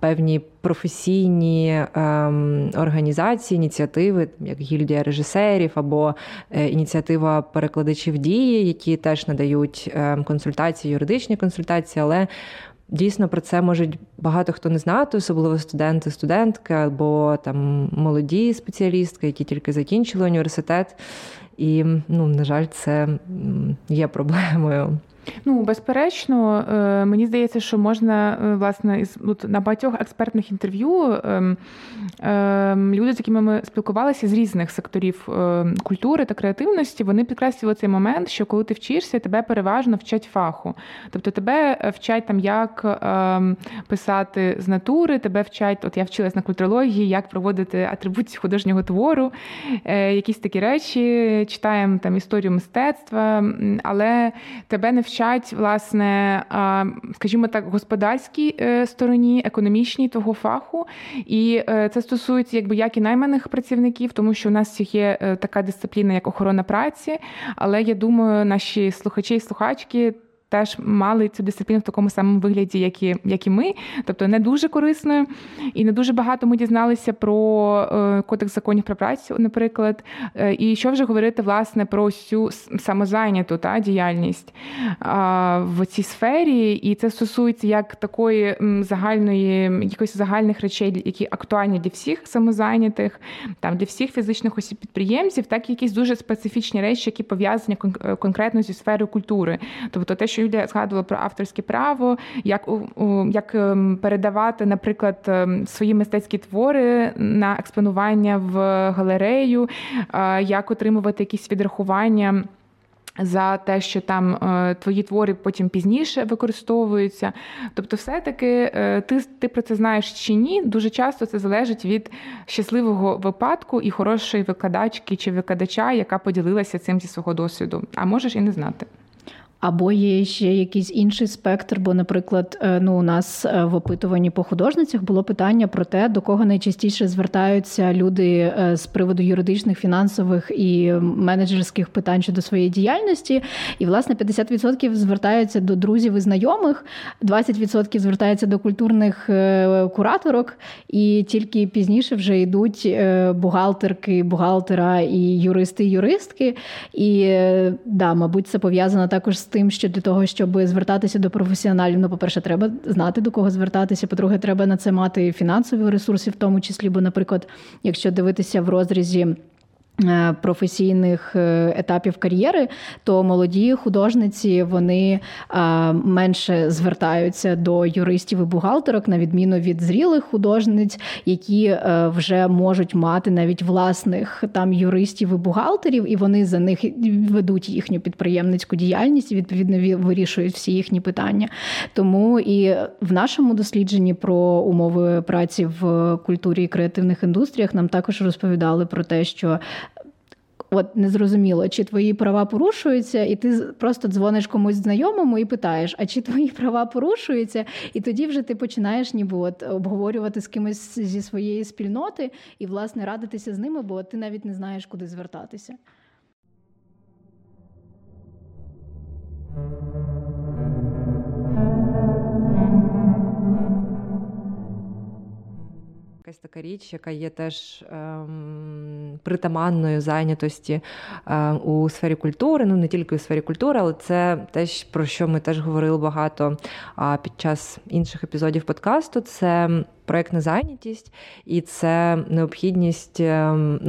певні професійні організації, ініціативи, як гільдія режисерів або ініціатива перекладачів дії, які теж надають консультації, юридичні консультації, але дійсно про це можуть багато хто не знати, особливо студенти, студентки або там молоді спеціалістки, які тільки закінчили університет. І, ну, на жаль, це є проблемою. Ну, безперечно, мені здається, що можна, власне, на багатьох експертних інтерв'ю люди, з якими ми спілкувалися з різних секторів культури та креативності, вони підкреслювали цей момент, що коли ти вчишся, тебе переважно вчать фаху. Тобто тебе вчать там, як писати з натури, тебе вчать, от я вчилась на культурології, як проводити атрибуцію художнього твору, якісь такі речі, читаємо там історію мистецтва, але тебе не вчать, власне, скажімо так, господарській стороні, економічній того фаху. І це стосується, якби, як і найманих працівників, тому що у нас є така дисципліна, як охорона праці, але, я думаю, наші слухачі і слухачки теж мали цю дисципліну в такому самому вигляді, як і ми, тобто не дуже корисною. І не дуже багато ми дізналися про Кодекс законів про працю, наприклад. І що вже говорити, власне, про цю самозайняту діяльність в цій сфері. І це стосується як такої якихось загальних речей, які актуальні для всіх самозайнятих, там, для всіх фізичних осіб-підприємців, так і якісь дуже специфічні речі, які пов'язані конкретно зі сферою культури. Тобто те, що Юлія згадувала про авторське право, як передавати, наприклад, свої мистецькі твори на експонування в галерею, як отримувати якісь відрахування за те, що там твої твори потім пізніше використовуються. Тобто все-таки ти про це знаєш чи ні, дуже часто це залежить від щасливого випадку і хорошої викладачки чи викладача, яка поділилася цим зі свого досвіду. А можеш і не знати. Або є ще якийсь інший спектр, бо, наприклад, у нас в опитуванні по художницях було питання про те, до кого найчастіше звертаються люди з приводу юридичних, фінансових і менеджерських питань щодо своєї діяльності. І, власне, 50% звертаються до друзів і знайомих, 20% звертаються до культурних кураторок, і тільки пізніше вже йдуть бухгалтерки, бухгалтера і юристи, юристки. І, да, мабуть, це пов'язано також з тим, що для того, щоб звертатися до професіоналів, по-перше, треба знати, до кого звертатися, по-друге, треба на це мати фінансові ресурси в тому числі, бо, наприклад, якщо дивитися в розрізі професійних етапів кар'єри, то молоді художниці, вони менше звертаються до юристів і бухгалтерок, на відміну від зрілих художниць, які вже можуть мати навіть власних там юристів і бухгалтерів, і вони за них ведуть їхню підприємницьку діяльність і, відповідно, вирішують всі їхні питання. Тому і в нашому дослідженні про умови праці в культурі і креативних індустріях нам також розповідали про те, що от незрозуміло, чи твої права порушуються, і ти просто дзвониш комусь знайомому і питаєш, а чи твої права порушуються, і тоді вже ти починаєш обговорювати з кимось зі своєї спільноти і, власне, радитися з ними, бо ти навіть не знаєш, куди звертатися. Якась така річ, яка є теж притаманною зайнятості у сфері культури, не тільки у сфері культури, але це теж, про що ми теж говорили багато під час інших епізодів подкасту, це проєктна зайнятість і це необхідність,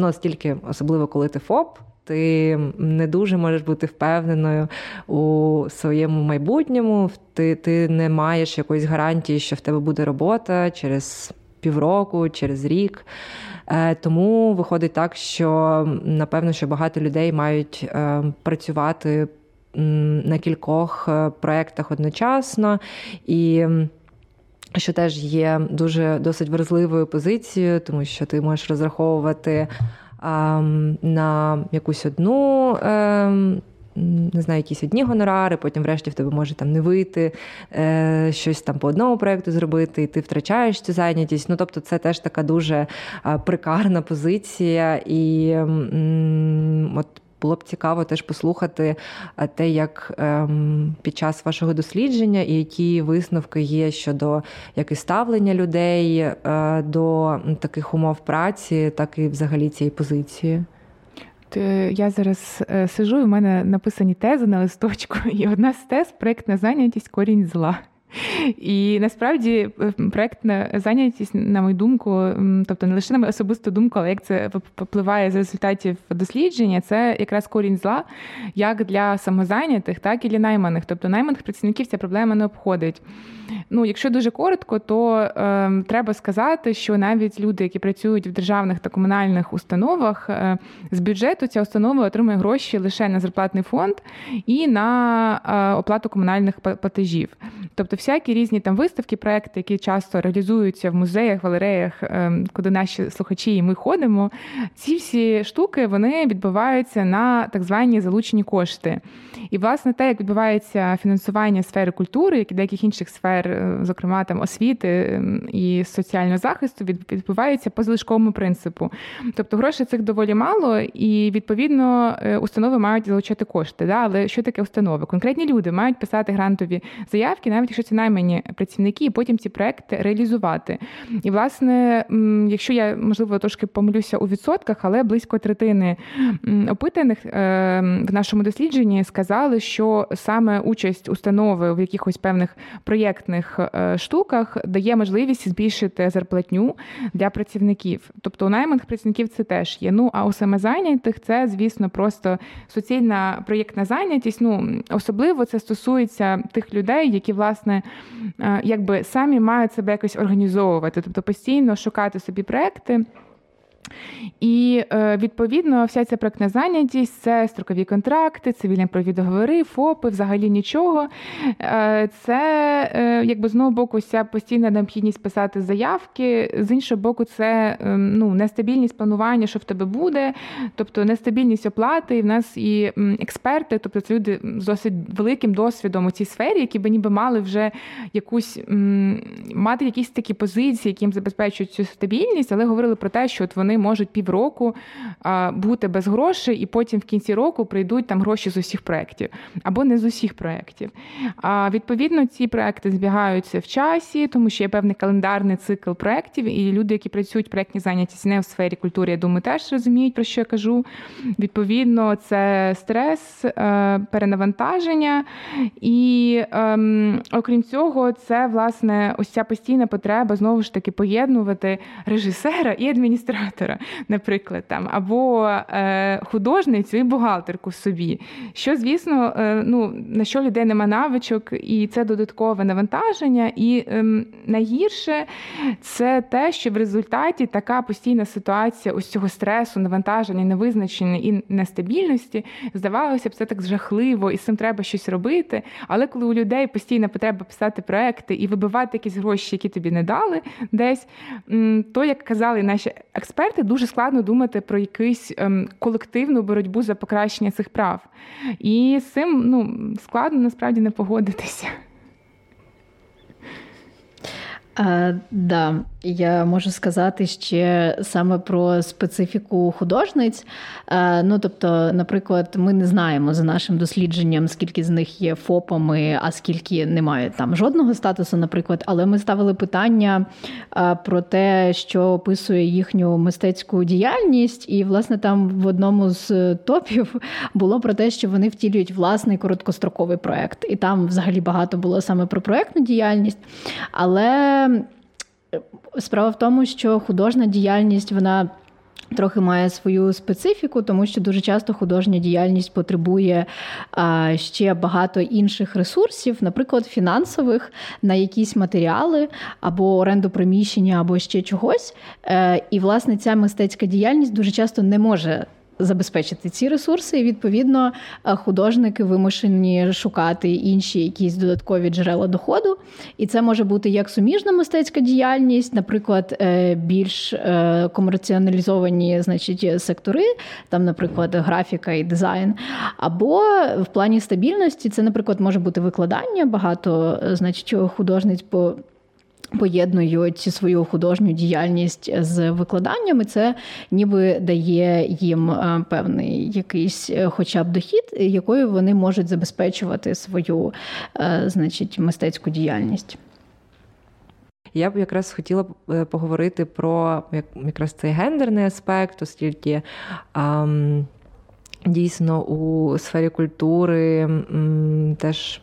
оскільки, особливо коли ти ФОП, ти не дуже можеш бути впевненою у своєму майбутньому, ти не маєш якоїсь гарантії, що в тебе буде робота через півроку, через рік. Тому виходить так, що, напевно, що багато людей мають працювати на кількох проєктах одночасно, і що теж є досить вразливою позицією, тому що ти можеш розраховувати на якусь одну, не знаю, якісь одні гонорари, потім врешті в тебе може там не вийти, щось там по одному проєкту зробити, і ти втрачаєш цю зайнятість. Ну, тобто це теж така дуже прикарна позиція, і от було б цікаво теж послухати те, як під час вашого дослідження і які висновки є щодо як і ставлення людей до таких умов праці, так і взагалі цієї позиції. Я зараз сижу, і в мене написані тези на листочку, і одна з тез – проєктна зайнятість «Корінь зла». І насправді проєктна зайнятість, на мою думку, тобто не лише на мою особисту думку, але як це впливає з результатів дослідження, це якраз корінь зла як для самозайнятих, так і для найманих. Тобто найманих працівників ця проблема не обходить. Ну, якщо дуже коротко, то треба сказати, що навіть люди, які працюють в державних та комунальних установах, з бюджету ця установа отримує гроші лише на зарплатний фонд і на оплату комунальних платежів. Тобто всякі різні там виставки, проекти, які часто реалізуються в музеях, галереях, куди наші слухачі і ми ходимо, ці всі штуки, вони відбуваються на так звані залучені кошти. І, власне, те, як відбувається фінансування сфери культури, як і деяких інших сфер, зокрема там освіти і соціального захисту, відбувається по залишковому принципу. Тобто грошей цих доволі мало, і, відповідно, установи мають залучати кошти. Да? Але що таке установи? Конкретні люди мають писати грантові заявки, навіть якщо це наймані працівники, і потім ці проекти реалізувати. І, власне, якщо я, можливо, трошки помилюся у відсотках, але близько третини опитаних в нашому дослідженні сказали, що саме участь установи в якихось певних проєктних штуках дає можливість збільшити зарплатню для працівників. Тобто у найманих працівників це теж є. Ну, а у самозайнятих це, звісно, просто суцільна проєктна зайнятість. Ну, особливо це стосується тих людей, які, власне, якби самі мають себе якось організовувати, тобто постійно шукати собі проекти. І, відповідно, вся ця проєктна зайнятість – це строкові контракти, цивільно-правові договори, ФОПи, взагалі нічого. Це, якби, з одного боку, ця постійна необхідність писати заявки, з іншого боку, це нестабільність планування, що в тебе буде, тобто нестабільність оплати. І в нас і експерти, тобто це люди з досить великим досвідом у цій сфері, які би ніби мали вже мати якісь такі позиції, які їм забезпечують цю стабільність, але говорили про те, що от вони можуть півроку бути без грошей, і потім в кінці року прийдуть там гроші з усіх проєктів. Або не з усіх проєктів. Відповідно, ці проєкти збігаються в часі, тому що є певний календарний цикл проєктів, і люди, які працюють в проєктній зайнятості не в сфері культури, я думаю, теж розуміють, про що я кажу. Відповідно, це стрес, перенавантаження, і окрім цього, це, власне, ось ця постійна потреба, знову ж таки, поєднувати режисера і адміністратора, наприклад, там, або художницю і бухгалтерку собі, що, звісно, на що людей нема навичок, і це додаткове навантаження, і найгірше це те, що в результаті така постійна ситуація ось цього стресу, навантаження, невизначення і нестабільності, здавалося б, це так жахливо, і з цим треба щось робити, але коли у людей постійно потреба писати проекти і вибивати якісь гроші, які тобі не дали десь, то, як казали наші експерти, дуже складно думати про якусь колективну боротьбу за покращення цих прав. І з цим складно, насправді, не погодитися. Да, я можу сказати ще саме про специфіку художниць. Тобто, наприклад, ми не знаємо за нашим дослідженням, скільки з них є ФОПами, а скільки немає там жодного статусу, наприклад. Але ми ставили питання про те, що описує їхню мистецьку діяльність. І, власне, там в одному з топів було про те, що вони втілюють власний короткостроковий проєкт. І там взагалі багато було саме про проєктну діяльність. Але справа в тому, що художня діяльність, вона трохи має свою специфіку, тому що дуже часто художня діяльність потребує ще багато інших ресурсів, наприклад, фінансових, на якісь матеріали, або оренду приміщення, або ще чогось. І, власне, ця мистецька діяльність дуже часто не може забезпечити ці ресурси, і, відповідно, художники вимушені шукати інші якісь додаткові джерела доходу. І це може бути як суміжна мистецька діяльність, наприклад, більш комерціоналізовані, значить, сектори, там, наприклад, графіка і дизайн, або в плані стабільності це, наприклад, може бути викладання. Багато, значить, художниць поєднують свою художню діяльність з викладанням, і це ніби дає їм певний якийсь хоча б дохід, якою вони можуть забезпечувати свою, значить, мистецьку діяльність. Я б якраз хотіла поговорити про якраз цей гендерний аспект, оскільки дійсно у сфері культури теж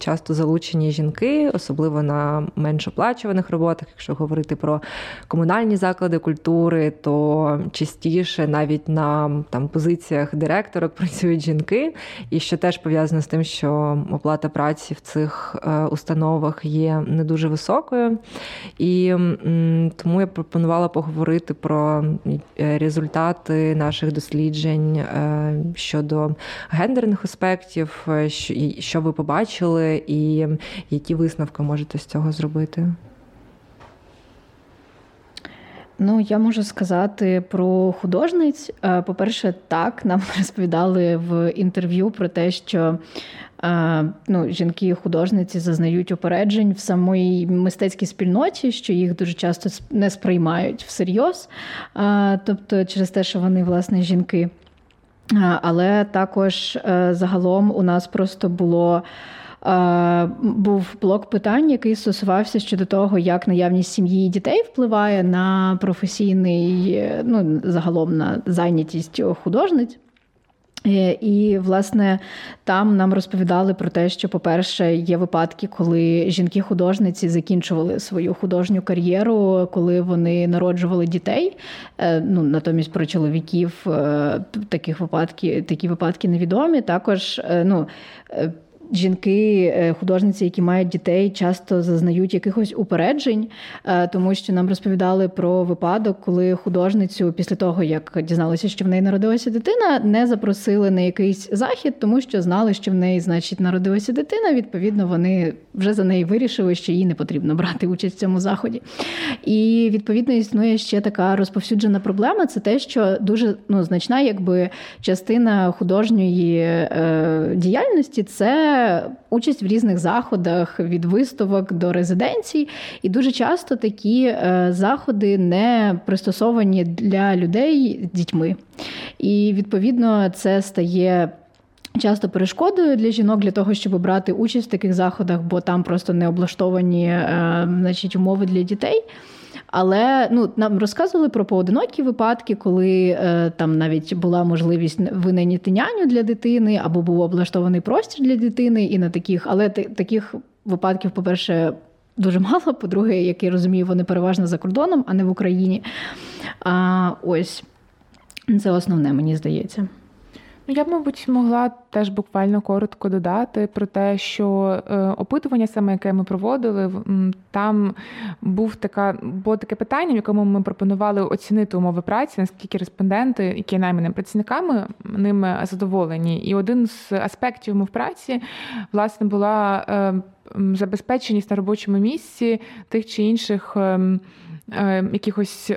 часто залучені жінки, особливо на менш оплачуваних роботах. Якщо говорити про комунальні заклади культури, то частіше навіть на там позиціях директорок працюють жінки. І що теж пов'язано з тим, що оплата праці в цих установах є не дуже високою. І тому я пропонувала поговорити про результати наших досліджень щодо гендерних аспектів, що ви побачили і які висновки можете з цього зробити? Ну, я можу сказати про художниць. По-перше, так, нам розповідали в інтерв'ю про те, що жінки-художниці зазнають упереджень в самій мистецькій спільноті, що їх дуже часто не сприймають всерйоз, тобто через те, що вони, власне, жінки. Але також загалом у нас просто був блок питань, який стосувався щодо того, як наявність сім'ї і дітей впливає на професійний, загалом на зайнятість художниць. І, власне, там нам розповідали про те, що, по-перше, є випадки, коли жінки-художниці закінчували свою художню кар'єру, коли вони народжували дітей. Натомість про чоловіків такі випадки невідомі. Також, жінки-художниці, які мають дітей, часто зазнають якихось упереджень, тому що нам розповідали про випадок, коли художницю після того, як дізналися, що в неї народилася дитина, не запросили на якийсь захід, тому що знали, що в неї, значить, народилася дитина, відповідно, вони вже за неї вирішили, що їй не потрібно брати участь в цьому заході. І, відповідно, існує ще така розповсюджена проблема, це те, що дуже значна якби частина художньої діяльності – це участь в різних заходах, від виставок до резиденцій. І дуже часто такі заходи не пристосовані для людей з дітьми. І, відповідно, це стає часто перешкодою для жінок для того, щоб брати участь в таких заходах, бо там просто не облаштовані, значить, умови для дітей. Але нам розказували про поодинокі випадки, коли там навіть була можливість винайняти няню для дитини, або був облаштований простір для дитини, і на таких, але таких випадків, по-перше, дуже мало. По-друге, як я розумію, вони переважно за кордоном, а не в Україні. Ось це основне, мені здається. Я б, мабуть, могла теж буквально коротко додати про те, що опитування, саме яке ми проводили, там було таке питання, в якому ми пропонували оцінити умови праці, наскільки респонденти, які є найманими працівниками, ними задоволені. І один з аспектів умов праці, власне, була забезпеченість на робочому місці тих чи інших якихось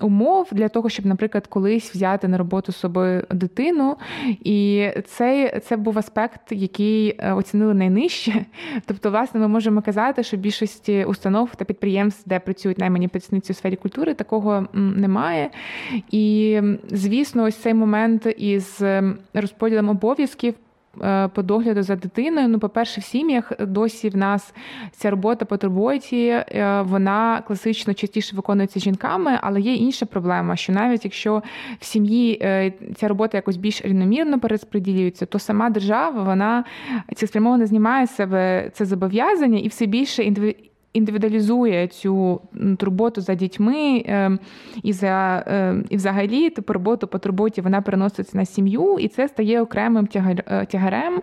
умов для того, щоб, наприклад, колись взяти на роботу з собою дитину. І це був аспект, який оцінили найнижче. Тобто, власне, ми можемо казати, що більшість установ та підприємств, де працюють наймані працівниці у сфері культури, такого немає. І, звісно, ось цей момент із розподілом обов'язків по догляду за дитиною. По-перше, в сім'ях досі в нас ця робота по турботі, вона класично частіше виконується жінками, але є інша проблема, що навіть якщо в сім'ї ця робота якось більш рівномірно перерозподілюється, то сама держава, вона цілеспрямовано знімає з себе це зобов'язання і все більше індивідуалізує цю турботу за дітьми і взагалі роботу по турботі вона переноситься на сім'ю, і це стає окремим тягарем.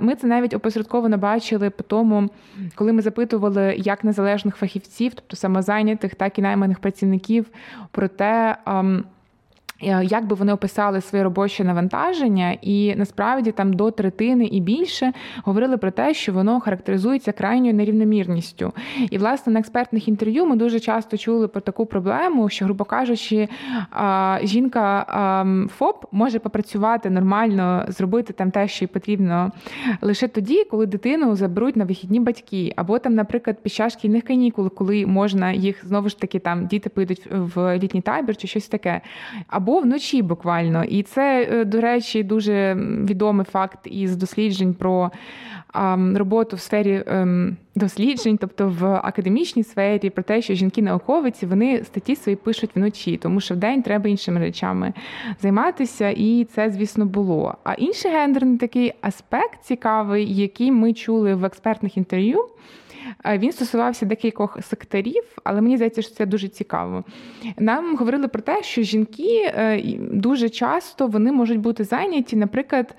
Ми це навіть опосередковано бачили по тому, коли ми запитували як незалежних фахівців, тобто самозайнятих, так і найманих працівників, про те, як би вони описали своє робоче навантаження, і насправді там до третини і більше говорили про те, що воно характеризується крайньою нерівномірністю. І, власне, на експертних інтерв'ю ми дуже часто чули про таку проблему, що, грубо кажучи, жінка ФОП може попрацювати нормально, зробити там те, що їй потрібно, лише тоді, коли дитину заберуть на вихідні батьки, або там, наприклад, під час шкільних канікул, коли можна їх, знову ж таки, там діти поїдуть в літній табір чи щось таке. Або вночі буквально. І це, до речі, дуже відомий факт із досліджень про роботу в сфері досліджень, тобто в академічній сфері, про те, що жінки-науковиці, вони статті свої пишуть вночі, тому що вдень треба іншими речами займатися, і це, звісно, було. А інший гендерний такий аспект цікавий, який ми чули в експертних інтерв'ю, він стосувався декількох секторів, але мені здається, що це дуже цікаво. Нам говорили про те, що жінки дуже часто вони можуть бути зайняті, наприклад,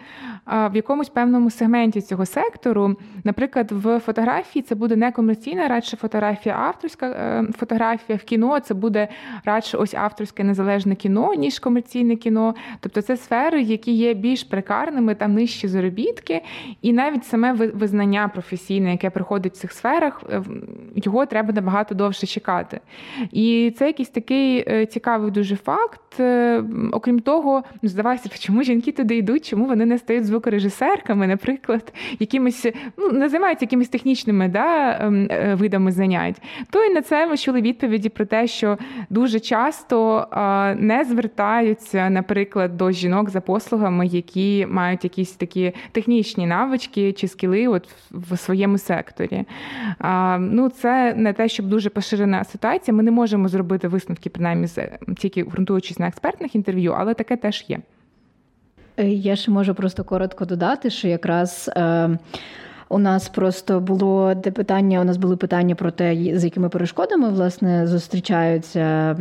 в якомусь певному сегменті цього сектору. Наприклад, в фотографії це буде не комерційна, радше фотографія, авторська фотографія. В кіно це буде радше ось авторське незалежне кіно, ніж комерційне кіно. Тобто це сфери, які є більш прекарними, там нижчі заробітки. І навіть саме визнання професійне, яке приходить в цих сферах, його треба набагато довше чекати. І це якийсь такий цікавий дуже факт. Окрім того, здавайся, чому жінки туди йдуть, чому вони не стають звукорежисерками, наприклад, якимись, не займаються якимись технічними видами занять. То і на це ми чули відповіді про те, що дуже часто не звертаються, наприклад, до жінок за послугами, які мають якісь такі технічні навички чи скіли от в своєму секторі. Це не те, щоб дуже поширена ситуація. Ми не можемо зробити висновки, принаймні, тільки ґрунтуючись на експертних інтерв'ю, але таке теж є. Я ще можу просто коротко додати, що якраз у нас просто було питання про те, з якими перешкодами, власне, зустрічаються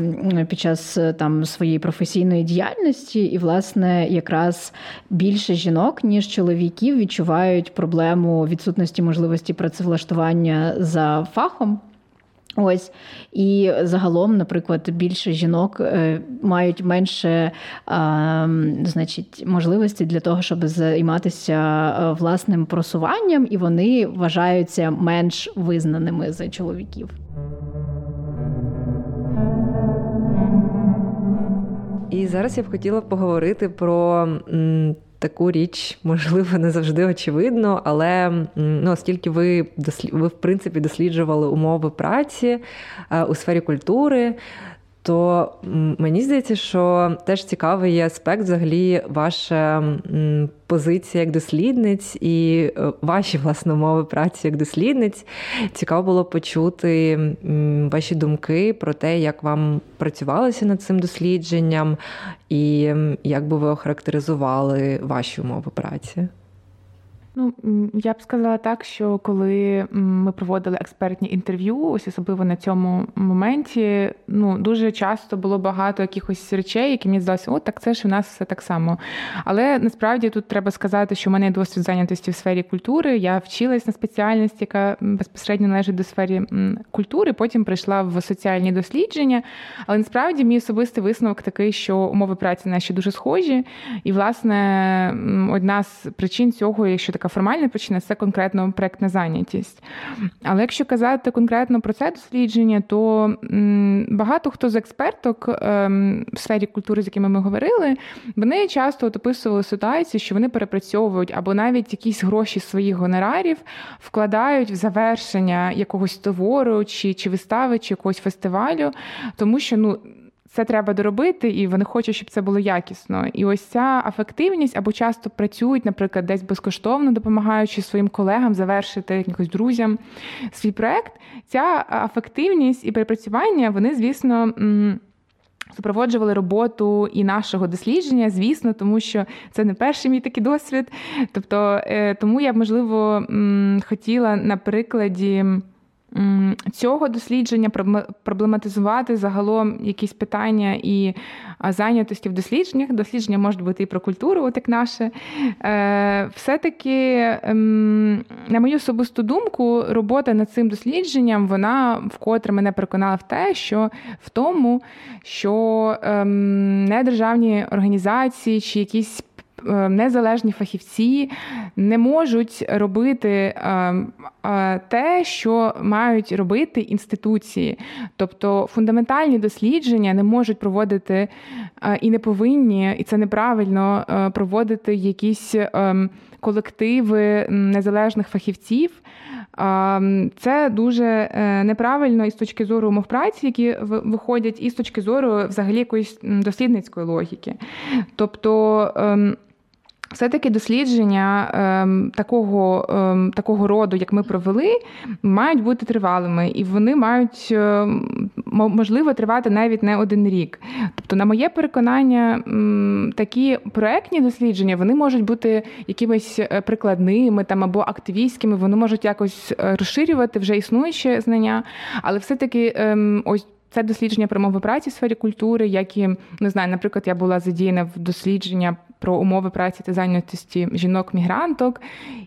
під час там своєї професійної діяльності, і, власне, якраз більше жінок, ніж чоловіків, відчувають проблему відсутності можливості працевлаштування за фахом. Ось. І загалом, наприклад, більше жінок мають менше можливості для того, щоб займатися власним просуванням, і вони вважаються менш визнаними за чоловіків. І зараз я б хотіла поговорити про таку річ, можливо, не завжди очевидно, але оскільки ви, в принципі, досліджували умови праці у сфері культури, то мені здається, що теж цікавий є аспект, взагалі, ваша позиція як дослідниць і ваші, власне, умови праці як дослідниць. Цікаво було почути ваші думки про те, як вам працювалося над цим дослідженням і як би ви охарактеризували ваші умови праці. Я б сказала так, що коли ми проводили експертні інтерв'ю, ось особливо на цьому моменті, дуже часто було багато якихось речей, які мені здалося, так це ж у нас все так само. Але насправді тут треба сказати, що в мене досвід зайнятості в сфері культури, я вчилась на спеціальність, яка безпосередньо належить до сфері культури, потім прийшла в соціальні дослідження, але насправді мій особистий висновок такий, що умови праці наші дуже схожі, і, власне, одна з причин цього, якщо так формальна причина – це конкретно проєктна зайнятість. Але якщо казати конкретно про це дослідження, то багато хто з експерток в сфері культури, з якими ми говорили, вони часто описували ситуацію, що вони перепрацьовують або навіть якісь гроші своїх гонорарів вкладають в завершення якогось твору чи вистави, чи якогось фестивалю, тому що, це треба доробити, і вони хочуть, щоб це було якісно. І ось ця афективність, або часто працюють, наприклад, десь безкоштовно, допомагаючи своїм колегам завершити, якимось друзям свій проект. Ця афективність і перепрацювання, вони, звісно, супроводжували роботу і нашого дослідження, звісно, тому що це не перший мій такий досвід. Тобто, тому я б, можливо, хотіла на прикладі цього дослідження проблематизувати загалом якісь питання і зайнятості в дослідженнях. Дослідження можуть бути і про культуру, от як наше. Все-таки, на мою особисту думку, робота над цим дослідженням, вона вкотре мене переконала в те, що в тому, що недержавні організації чи якісь незалежні фахівці не можуть робити те, що мають робити інституції. Тобто фундаментальні дослідження не можуть проводити і не повинні, і це неправильно, проводити якісь колективи незалежних фахівців. Це дуже неправильно і з точки зору умов праці, які виходять, і з точки зору взагалі якоїсь дослідницької логіки. Тобто все-таки дослідження такого роду, як ми провели, мають бути тривалими. І вони мають, можливо, тривати навіть не один рік. Тобто, на моє переконання, такі проектні дослідження, вони можуть бути якимись прикладними там, або активістськими, вони можуть якось розширювати вже існуючі знання. Але все-таки ось це дослідження про умови праці в сфері культури, як і, не знаю, наприклад, я була задіяна в дослідження про умови праці та зайнятості жінок-мігранток,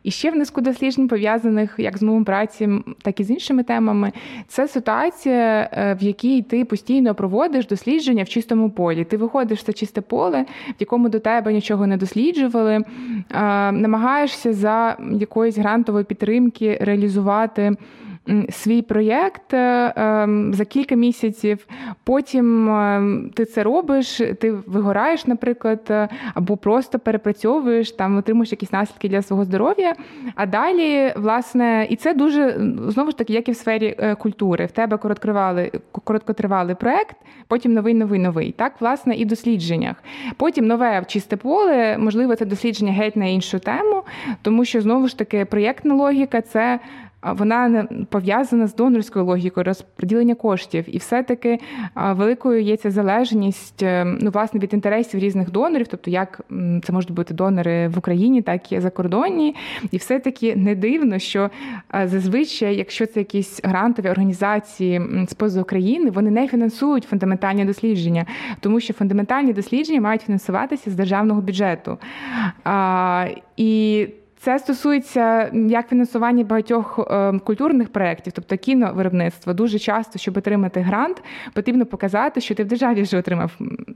і ще в низку досліджень, пов'язаних як з умовами праці, так і з іншими темами. Це ситуація, в якій ти постійно проводиш дослідження в чистому полі. Ти виходиш в це чисте поле, в якому до тебе нічого не досліджували, намагаєшся за якоїсь грантової підтримки реалізувати свій проєкт за кілька місяців, потім ти це робиш, ти вигораєш, наприклад, або просто перепрацьовуєш, там отримуєш якісь наслідки для свого здоров'я, а далі, власне, і це дуже, знову ж таки, як і в сфері культури, в тебе короткотривалий проєкт, потім новий, так, власне, і в дослідженнях. Потім нове чисте поле, можливо, це дослідження геть на іншу тему, тому що, знову ж таки, проєктна логіка – це вона пов'язана з донорською логікою розподілення коштів. І все-таки великою є ця залежність, ну, власне, від інтересів різних донорів, тобто як це можуть бути донори в Україні, так і закордонні. І все-таки не дивно, що зазвичай, якщо це якісь грантові організації з-поза України, вони не фінансують фундаментальні дослідження, тому що фундаментальні дослідження мають фінансуватися з державного бюджету. І це стосується як фінансування багатьох культурних проєктів, тобто кіновиробництво. Дуже часто, щоб отримати грант, потрібно показати, що ти в державі вже отримав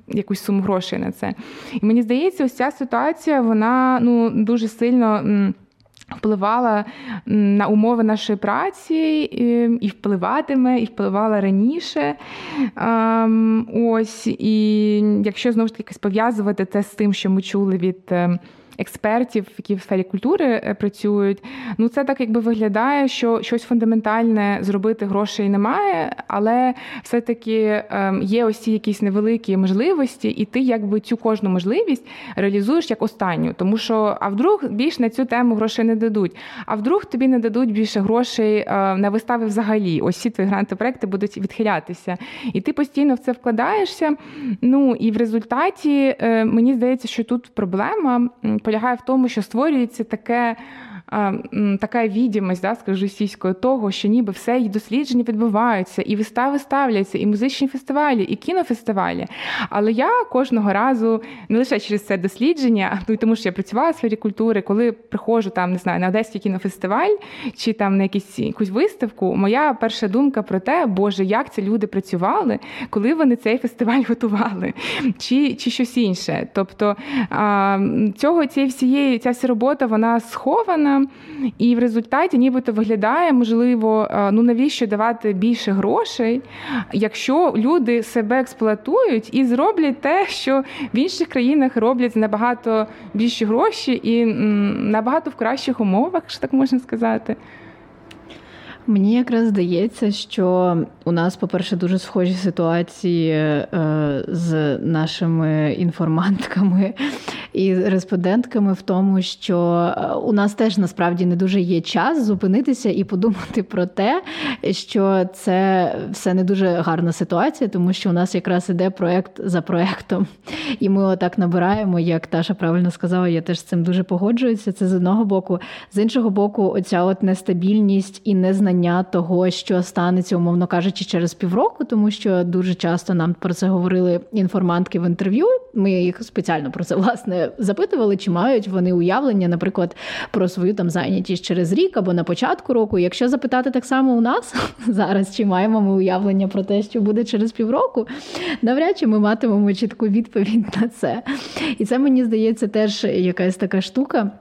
якусь суму грошей на це. І мені здається, ось ця ситуація, вона дуже сильно впливала на умови нашої праці і впливатиме, і впливала раніше. Ось, і якщо знову ж таки пов'язувати це з тим, що ми чули від експертів, які в сфері культури працюють, це так якби виглядає, що щось фундаментальне зробити грошей немає, але все-таки є ось ці якісь невеликі можливості, і ти якби цю кожну можливість реалізуєш як останню, тому що, а вдруг більш на цю тему грошей не дадуть, а вдруг тобі не дадуть більше грошей на вистави взагалі, ось всі твої грантові проекти будуть відхилятися. І ти постійно в це вкладаєшся, і в результаті, мені здається, що тут проблема полягає в тому, що створюється така відомість, скажу сільською, того, що ніби все, і дослідження відбуваються, і вистави ставляться, і музичні фестивалі, і кінофестивалі. Але я кожного разу, не лише через це дослідження, тому що я працювала в сфері культури, коли приходжу там, не знаю, на Одеський кінофестиваль, чи там на якусь виставку, моя перша думка про те, Боже, як ці люди працювали, коли вони цей фестиваль готували, чи щось інше. Тобто ця вся робота, вона схована, і в результаті нібито виглядає, можливо, навіщо давати більше грошей, якщо люди себе експлуатують і зроблять те, що в інших країнах роблять набагато більші гроші і набагато в кращих умовах, що так можна сказати. Мені якраз здається, що у нас, по-перше, дуже схожі ситуації з нашими інформантками і респондентками в тому, що у нас теж насправді не дуже є час зупинитися і подумати про те, що це все не дуже гарна ситуація, тому що у нас якраз іде проєкт за проєктом. І ми отак набираємо, як Таша правильно сказала, я теж з цим дуже погоджуюся, це з одного боку. З іншого боку, оця от нестабільність і незнання того, що станеться, умовно кажучи, через півроку, тому що дуже часто нам про це говорили інформантки в інтерв'ю, ми їх спеціально про це, власне, запитували, чи мають вони уявлення, наприклад, про свою там зайнятість через рік або на початку року. Якщо запитати так само у нас зараз, чи маємо ми уявлення про те, що буде через півроку, навряд чи ми матимемо чітку відповідь на це. І це, мені здається, теж якась така штука.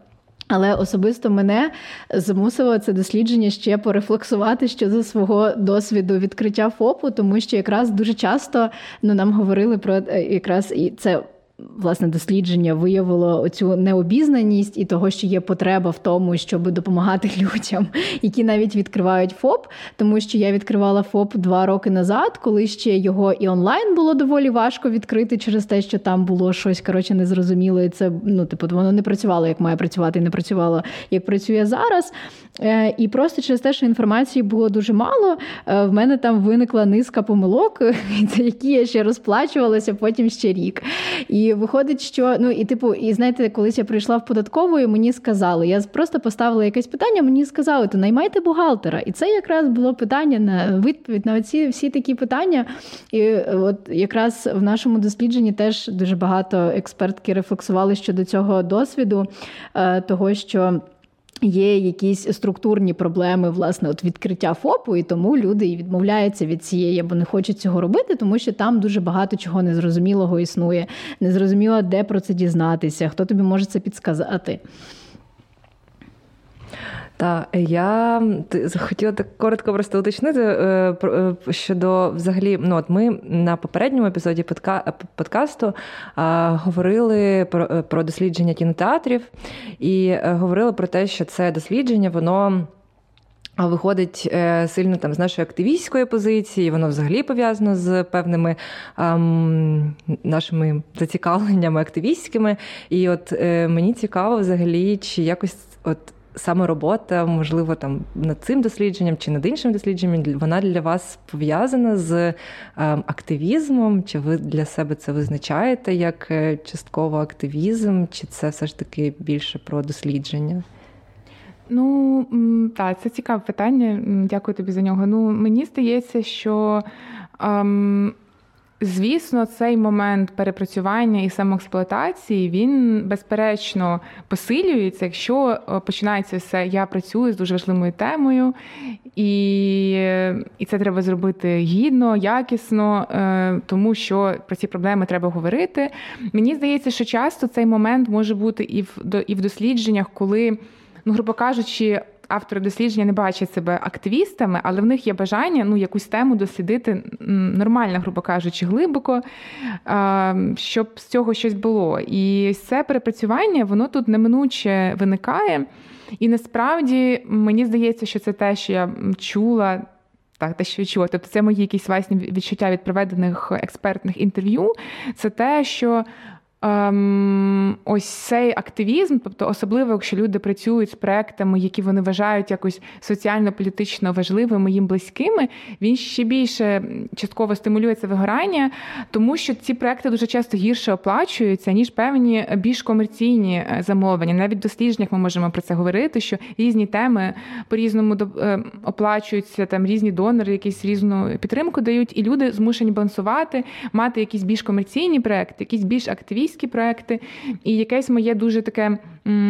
Але особисто мене змусило це дослідження ще порефлексувати щодо свого досвіду відкриття ФОПу, тому що якраз дуже часто нам говорили про якраз і це. Власне, дослідження виявило оцю необізнаність і того, що є потреба в тому, щоб допомагати людям, які навіть відкривають ФОП, тому що я відкривала ФОП 2 роки назад, коли ще його і онлайн було доволі важко відкрити через те, що там було щось, незрозуміло, і це, воно не працювало, як має працювати, і не працювало, як працює зараз. І просто через те, що інформації було дуже мало, в мене там виникла низка помилок, за які я ще розплачувалася потім ще рік. І виходить, що, знаєте, колись я прийшла в податкову, і мені сказали, я просто поставила якесь питання, мені сказали, то наймайте бухгалтера. І це якраз було питання на відповідь на оці всі такі питання. І от якраз в нашому дослідженні теж дуже багато експертки рефлексували щодо цього досвіду, того, що є якісь структурні проблеми, власне, от відкриття ФОПу, і тому люди і відмовляються від цієї, або не хочуть цього робити, тому що там дуже багато чого незрозумілого існує. Незрозуміло, де про це дізнатися, хто тобі може це підсказати. Так, я хотіла так коротко просто уточнити щодо взагалі, от ми на попередньому епізоді подкасту говорили про дослідження кінотеатрів і говорили про те, що це дослідження, воно виходить сильно там з нашої активістської позиції, воно взагалі пов'язано з певними нашими зацікавленнями активістськими. І от мені цікаво взагалі, чи якось от саме робота, можливо, там над цим дослідженням чи над іншим дослідженням, вона для вас пов'язана з активізмом? Чи ви для себе це визначаєте як частково активізм? Чи це все ж таки більше про дослідження? Так, це цікаве питання. Дякую тобі за нього. Мені здається, що звісно, цей момент перепрацювання і самоексплуатації, він, безперечно, посилюється, якщо починається все, я працюю з дуже важливою темою, і це треба зробити гідно, якісно, тому що про ці проблеми треба говорити. Мені здається, що часто цей момент може бути і в дослідженнях, коли, грубо кажучи, автори дослідження не бачать себе активістами, але в них є бажання якусь тему дослідити нормально, грубо кажучи, глибоко, щоб з цього щось було. І це перепрацювання, воно тут неминуче виникає. І насправді, мені здається, що це те, що я чула, тобто це мої якісь власні відчуття від проведених експертних інтерв'ю, це те, що ось цей активізм, тобто особливо, якщо люди працюють з проектами, які вони вважають якось соціально-політично важливими, їм близькими, він ще більше частково стимулює це вигорання, тому що ці проекти дуже часто гірше оплачуються, ніж певні більш комерційні замовлення. Навіть в дослідженнях ми можемо про це говорити, що різні теми по-різному оплачуються, там різні донори якісь різну підтримку дають, і люди змушені балансувати, мати якісь більш комерційні проекти, якісь більш активістські проекти. І якесь моє дуже таке,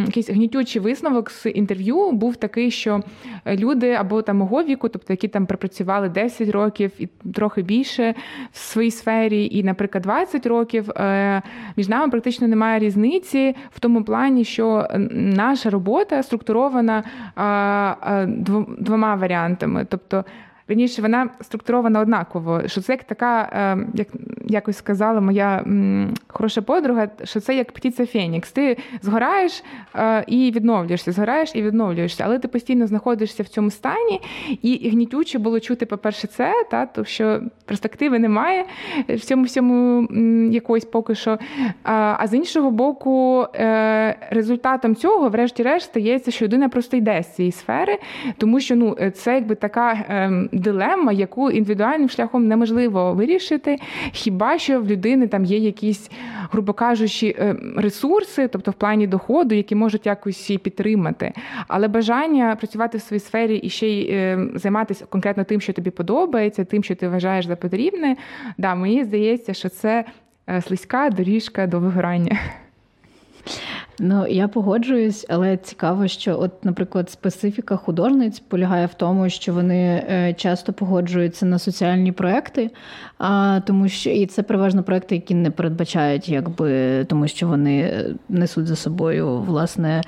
якийсь гнітючий висновок з інтерв'ю був такий, що люди або там мого віку, тобто які там пропрацювали 10 років і трохи більше в своїй сфері, і, наприклад, 20 років, між нами практично немає різниці в тому плані, що наша робота структурована двома варіантами. Тобто Вірніше, вона структурована однаково. Що це як така, як якось сказала моя хороша подруга, що це як птиця Фенікс. Ти згораєш і відновлюєшся, згораєш і відновлюєшся, але ти постійно знаходишся в цьому стані, і гнітюче було чути, по-перше, це, тому що перспективи немає в цьому всьому якоїсь поки що. А з іншого боку, результатом цього, врешті-решт, стається, що людина просто йде з цієї сфери, тому що це якби така дилема, яку індивідуальним шляхом неможливо вирішити, хіба що в людини там є якісь, грубо кажучи, ресурси, тобто в плані доходу, які можуть якось її підтримати. Але бажання працювати в своїй сфері і ще й займатися конкретно тим, що тобі подобається, тим, що ти вважаєш за потрібне, мені здається, що це слизька доріжка до вигорання. Я погоджуюсь, але цікаво, що, наприклад, специфіка художниць полягає в тому, що вони часто погоджуються на соціальні проекти, тому що і це переважно проекти, які не передбачають, тому що вони несуть за собою, власне,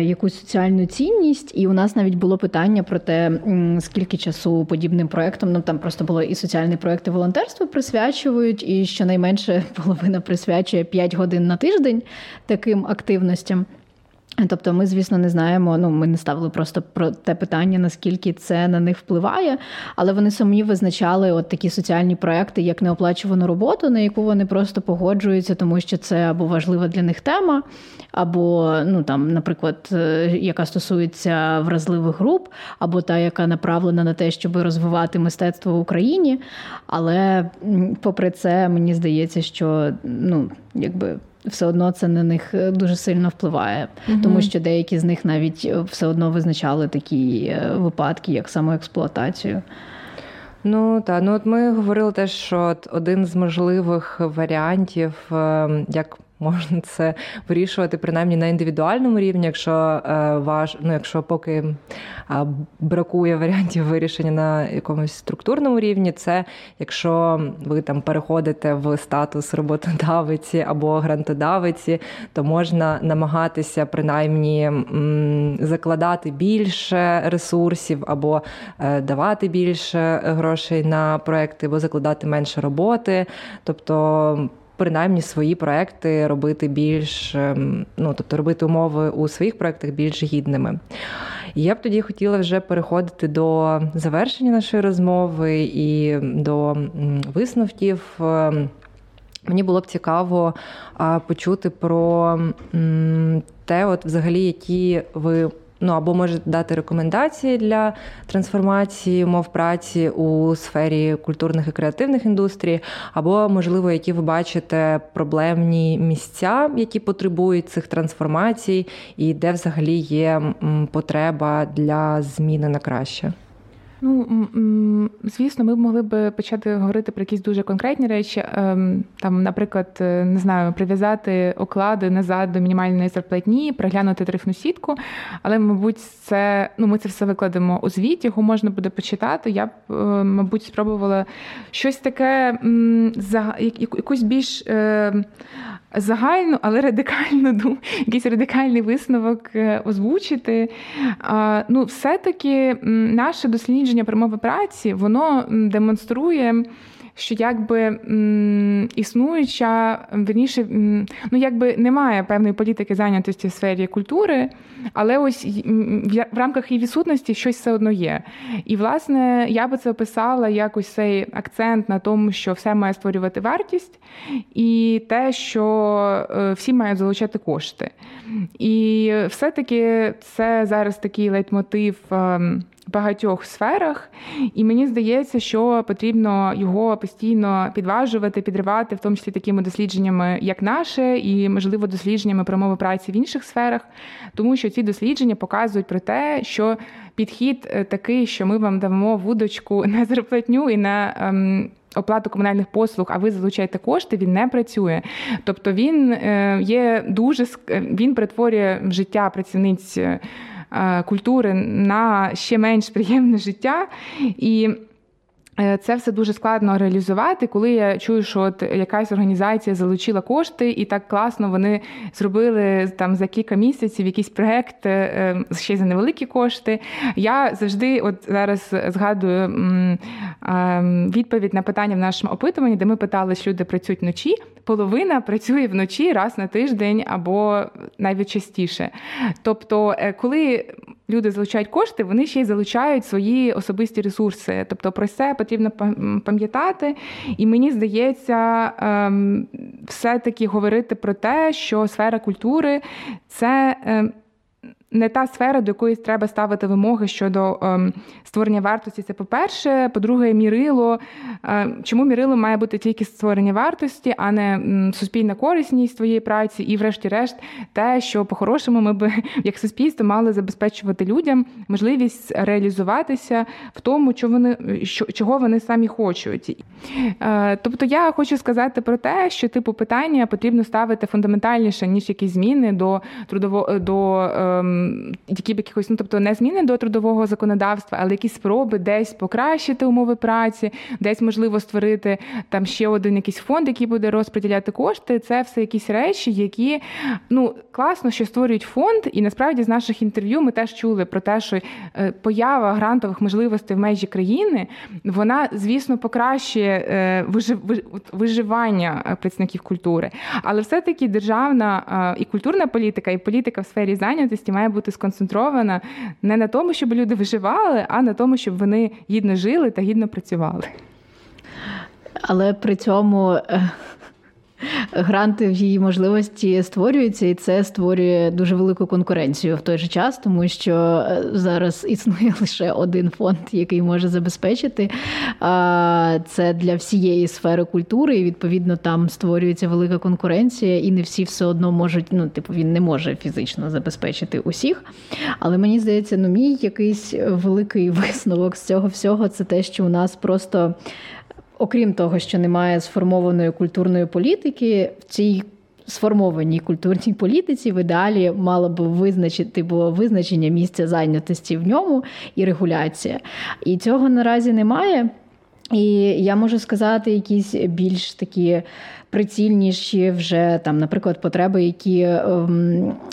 якусь соціальну цінність. І у нас навіть було питання про те, скільки часу подібним проектам, там просто було і соціальні проекти волонтерства присвячують, і щонайменше половина присвячує 5 годин на тиждень таким активностям. Тобто ми, звісно, не знаємо, ми не ставили просто про те питання, наскільки це на них впливає, але вони самі визначали такі соціальні проекти, як неоплачувану роботу, на яку вони просто погоджуються, тому що це або важлива для них тема, або, наприклад, яка стосується вразливих груп, або та, яка направлена на те, щоб розвивати мистецтво в Україні. Але попри це, мені здається, що, все одно це на них дуже сильно впливає, тому що деякі з них навіть все одно визначали такі випадки, як самоексплуатацію. Ми говорили теж, що один з можливих варіантів, як можна це вирішувати, принаймні на індивідуальному рівні, якщо поки бракує варіантів вирішення на якомусь структурному рівні, це якщо ви там переходите в статус роботодавиці або грантодавиці, то можна намагатися принаймні закладати більше ресурсів або давати більше грошей на проекти, або закладати менше роботи, тобто принаймні свої проекти робити більш, робити умови у своїх проектах більш гідними. Я б тоді хотіла вже переходити до завершення нашої розмови і до висновків. Мені було б цікаво почути про те, взагалі, які ви або можете дати рекомендації для трансформації умов праці у сфері культурних і креативних індустрій, або, можливо, які ви бачите проблемні місця, які потребують цих трансформацій, і де взагалі є потреба для зміни на краще. Звісно, ми могли б почати говорити про якісь дуже конкретні речі. Наприклад, прив'язати оклади назад до мінімальної зарплатні, переглянути тарифну сітку. Але, мабуть, це ми це все викладемо у звіт, його можна буде почитати. Я б, мабуть, спробувала щось таке, якусь більш загальну, але радикальну думку, якийсь радикальний висновок озвучити. Все-таки наше дослідження про мови праці, воно демонструє, що існуюча, вірніше, немає певної політики зайнятості в сфері культури, але ось в рамках її відсутності щось все одно є. І, власне, я би це описала якось цей акцент на тому, що все має створювати вартість і те, що всі мають залучати кошти. І все-таки це зараз такий лейтмотив в багатьох сферах, і мені здається, що потрібно його постійно підважувати, підривати, в тому числі такими дослідженнями, як наше, і, можливо, дослідженнями про мову праці в інших сферах, тому що ці дослідження показують про те, що підхід такий, що ми вам дамо вудочку на зарплатню і на оплату комунальних послуг, а ви залучаєте кошти, він не працює. Тобто він перетворює життя працівниць культури на ще менш приємне життя, і це все дуже складно реалізувати, коли я чую, що от якась організація залучила кошти, і так класно вони зробили там за кілька місяців якийсь проєкт ще й за невеликі кошти. Я завжди от зараз згадую відповідь на питання в нашому опитуванні, де ми питали, що люди працюють вночі. Половина працює вночі раз на тиждень або навіть частіше. Тобто, коли люди залучають кошти, вони ще й залучають свої особисті ресурси. Тобто про це потрібно пам'ятати. І мені здається, все-таки говорити про те, що сфера культури – це не та сфера, до якої треба ставити вимоги щодо створення вартості. Це по-перше. По-друге, мірило. Чому мірило має бути тільки створення вартості, а не суспільна корисність твоєї праці і, врешті-решт, те, що по-хорошому ми б, як суспільство, мали забезпечувати людям можливість реалізуватися в тому, чого вони самі хочуть. Тобто я хочу сказати про те, що типу питання потрібно ставити фундаментальніше, ніж якісь зміни до не зміни до трудового законодавства, але якісь спроби десь покращити умови праці, десь, можливо, створити там ще один якийсь фонд, який буде розподіляти кошти. Це все якісь речі, які, класно, що створюють фонд, і насправді з наших інтерв'ю ми теж чули про те, що поява грантових можливостей в межі країни, вона, звісно, покращує виживання працівників культури. Але все-таки державна і культурна політика, і політика в сфері зайнятості має бути сконцентрована не на тому, щоб люди виживали, а на тому, щоб вони гідно жили та гідно працювали. Але при цьому гранти в її можливості створюються, і це створює дуже велику конкуренцію в той же час, тому що зараз існує лише один фонд, який може забезпечити. Це для всієї сфери культури, і, відповідно, там створюється велика конкуренція, і не всі все одно можуть, він не може фізично забезпечити усіх. Але мені здається, мій якийсь великий висновок з цього всього – це те, що у нас просто... Окрім того, що немає сформованої культурної політики, в цій сформованій культурній політиці в ідеалі мало б було визначення місця зайнятості в ньому і регуляція. І цього наразі немає. І я можу сказати якісь більш такі прицільніші вже, наприклад, потреби, які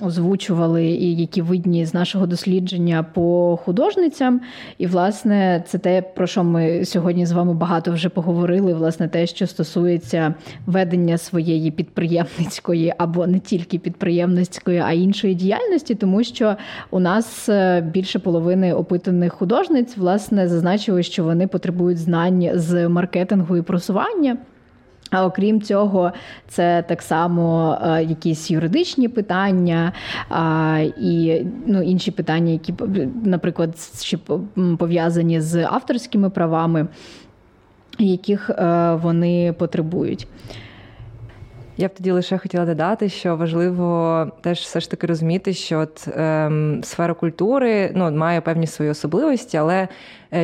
озвучували і які видні з нашого дослідження по художницям. І, власне, це те, про що ми сьогодні з вами багато вже поговорили, власне, те, що стосується ведення своєї підприємницької або не тільки підприємницької, а іншої діяльності, тому що у нас більше половини опитаних художниць, власне, зазначили, що вони потребують знань з маркетингу і просування. А окрім цього, це так само якісь юридичні питання і інші питання, які, наприклад, пов'язані з авторськими правами, яких вони потребують. Я б тоді лише хотіла додати, що важливо теж все ж таки розуміти, що сфера культури має певні свої особливості, але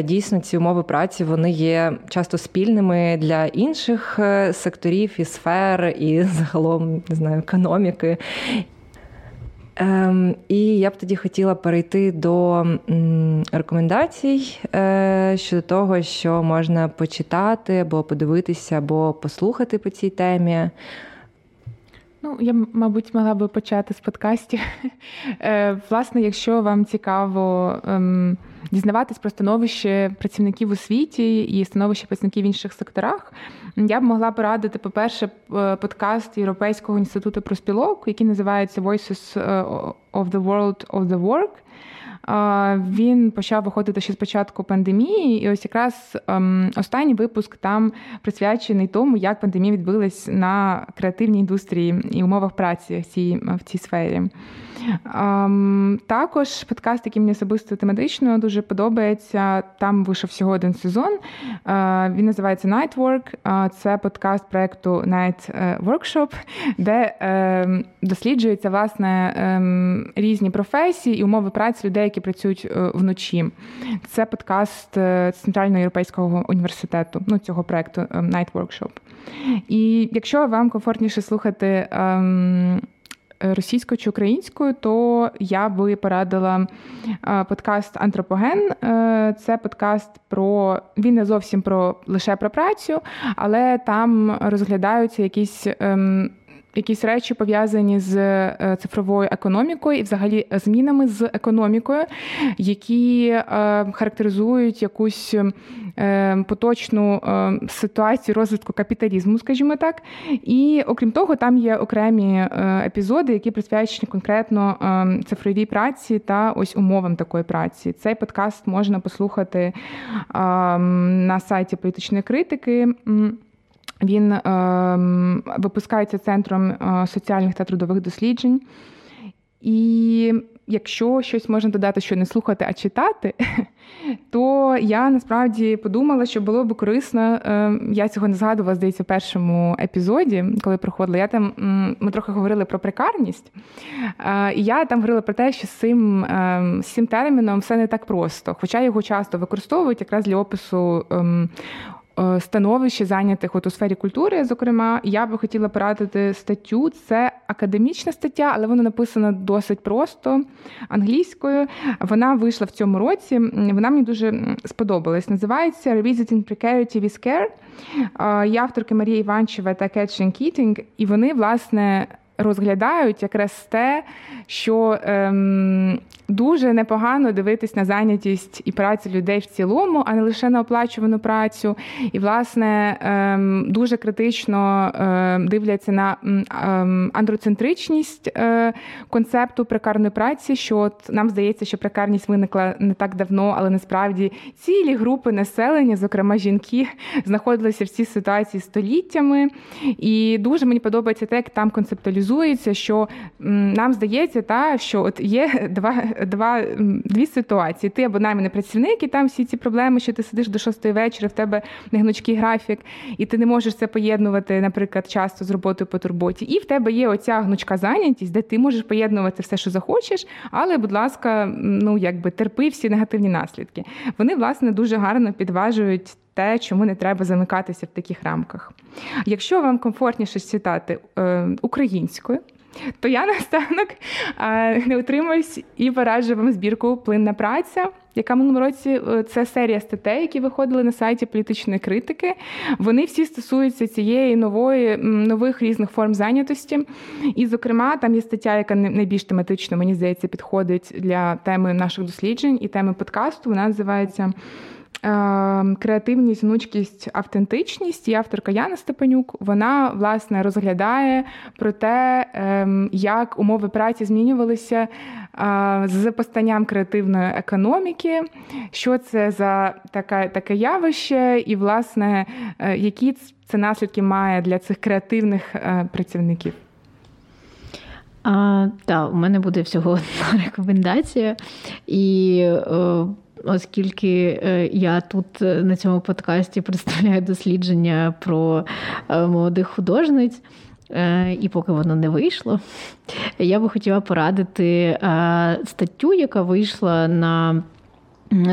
дійсно ці умови праці, вони є часто спільними для інших секторів і сфер, і загалом, економіки. І я б тоді хотіла перейти до рекомендацій щодо того, що можна почитати, або подивитися, або послухати по цій темі. Я, мабуть, могла би почати з подкастів. Власне, якщо вам цікаво дізнаватись про становище працівників у світі і становище працівників в інших секторах, я б могла порадити, по-перше, подкаст Європейського інституту профспілок, який називається «Voices of the World of the Work». Він почав виходити ще з початку пандемії, і ось якраз останній випуск там присвячений тому, як пандемія відбилась на креативній індустрії і умовах праці в цій сфері. Також подкаст, який мені особисто тематично дуже подобається, там вийшов всього один сезон, він називається «Night Work», це подкаст проєкту «Night Workshop», де досліджуються, власне, різні професії і умови праці людей, які працюють вночі. Це подкаст Центрального Європейського університету, цього проєкту «Night Workshop». І якщо вам комфортніше слухати російською чи українською, то я би порадила подкаст «Антропоген». Це подкаст про... Він не зовсім про лише про працю, але там розглядаються якісь речі, пов'язані з цифровою економікою і взагалі змінами з економікою, які характеризують якусь поточну ситуацію розвитку капіталізму, скажімо так. І, окрім того, там є окремі епізоди, які присвячені конкретно цифровій праці та ось умовам такої праці. Цей подкаст можна послухати на сайті «Політичної критики». Він випускається Центром соціальних та трудових досліджень. І якщо щось можна додати, що не слухати, а читати, то я насправді подумала, що було б корисно. Я цього не згадувала, здається, в першому епізоді, коли проходила. Ми трохи говорили про прекарність. І я там говорила про те, що з цим терміном все не так просто. Хоча його часто використовують якраз для опису становище зайнятих у сфері культури, зокрема. Я би хотіла порадити статтю. Це академічна стаття, але вона написана досить просто, англійською. Вона вийшла в цьому році. Вона мені дуже сподобалась. Називається «Revisiting Precarity with Care». Є авторки Марія Іванчева та Katherine Keating. І вони, власне, розглядають якраз те, що дуже непогано дивитись на зайнятість і працю людей в цілому, а не лише на оплачувану працю. І, власне, дуже критично дивляться на андроцентричність концепту прекарної праці, що от нам здається, що прекарність виникла не так давно, але насправді цілі групи населення, зокрема жінки, знаходилися в цій ситуації століттями. І дуже мені подобається те, як там концептуалізується, що нам здається, що от є дві ситуації. Ти або найманий працівник, і там всі ці проблеми, що ти сидиш до 6 вечора, в тебе негнучкий графік, і ти не можеш це поєднувати, наприклад, часто з роботою по турботі. І в тебе є оця гнучка зайнятість, де ти можеш поєднувати все, що захочеш, але, будь ласка, терпи всі негативні наслідки. Вони, власне, дуже гарно підважують те, чому не треба замикатися в таких рамках. Якщо вам комфортніше читати українською, то я наостанок не утримаюсь і пораджу вам збірку «Плинна праця», яка в минулому році – це серія статей, які виходили на сайті «Політичної критики». Вони всі стосуються цієї нових різних форм зайнятості. І, зокрема, там є стаття, яка найбільш тематично, мені здається, підходить для теми наших досліджень і теми подкасту. Вона називається «Креативність, гнучкість, автентичність». І авторка Яна Степанюк, вона, власне, розглядає про те, як умови праці змінювалися з постанням креативної економіки, що це за таке явище і, власне, які це наслідки має для цих креативних працівників. У мене буде всього одна рекомендація. І оскільки я тут на цьому подкасті представляю дослідження про молодих художниць, і поки воно не вийшло, я би хотіла порадити статтю, яка вийшла на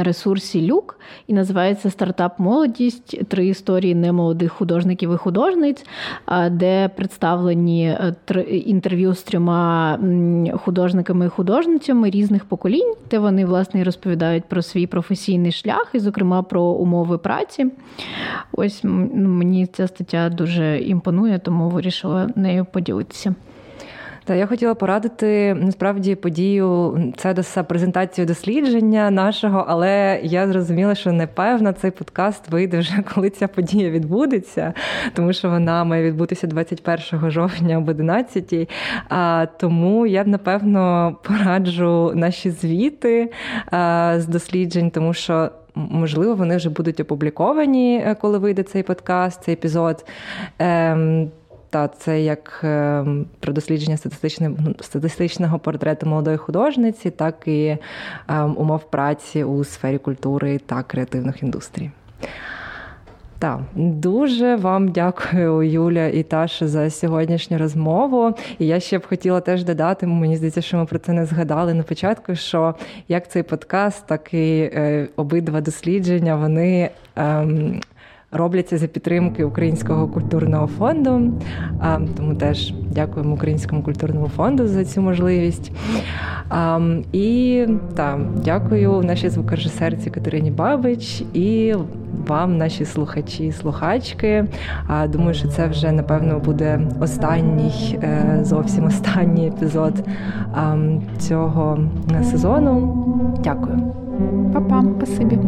ресурсі «Люк» і називається «Стартап молодість. Три історії немолодих художників і художниць», де представлені інтерв'ю з 3 художниками і художницями різних поколінь, де вони, власне, розповідають про свій професійний шлях і, зокрема, про умови праці. Ось мені ця стаття дуже імпонує, тому вирішила нею поділитися. Та я хотіла порадити, насправді, подію ЦЕДОСа, презентацію дослідження нашого, але я зрозуміла, що непевна, цей подкаст вийде вже, коли ця подія відбудеться, тому що вона має відбутися 21 жовтня об 11-й. Тому я, напевно, пораджу наші звіти з досліджень, тому що, можливо, вони вже будуть опубліковані, коли вийде цей подкаст, цей епізод. Це як про дослідження статистичного портрету молодої художниці, так і умов праці у сфері культури та креативних індустрій. Дуже вам дякую, Юля і Таша, за сьогоднішню розмову. І я ще б хотіла теж додати, мені здається, що ми про це не згадали на початку, що як цей подкаст, так і обидва дослідження, вони робляться за підтримки Українського культурного фонду. Тому теж дякуємо Українському культурному фонду за цю можливість. І дякую нашій звукорежисерці Катерині Бабич і вам, наші слухачі і слухачки. Думаю, що це вже, напевно, буде зовсім останній епізод цього сезону. Дякую. Па-па, спасибі.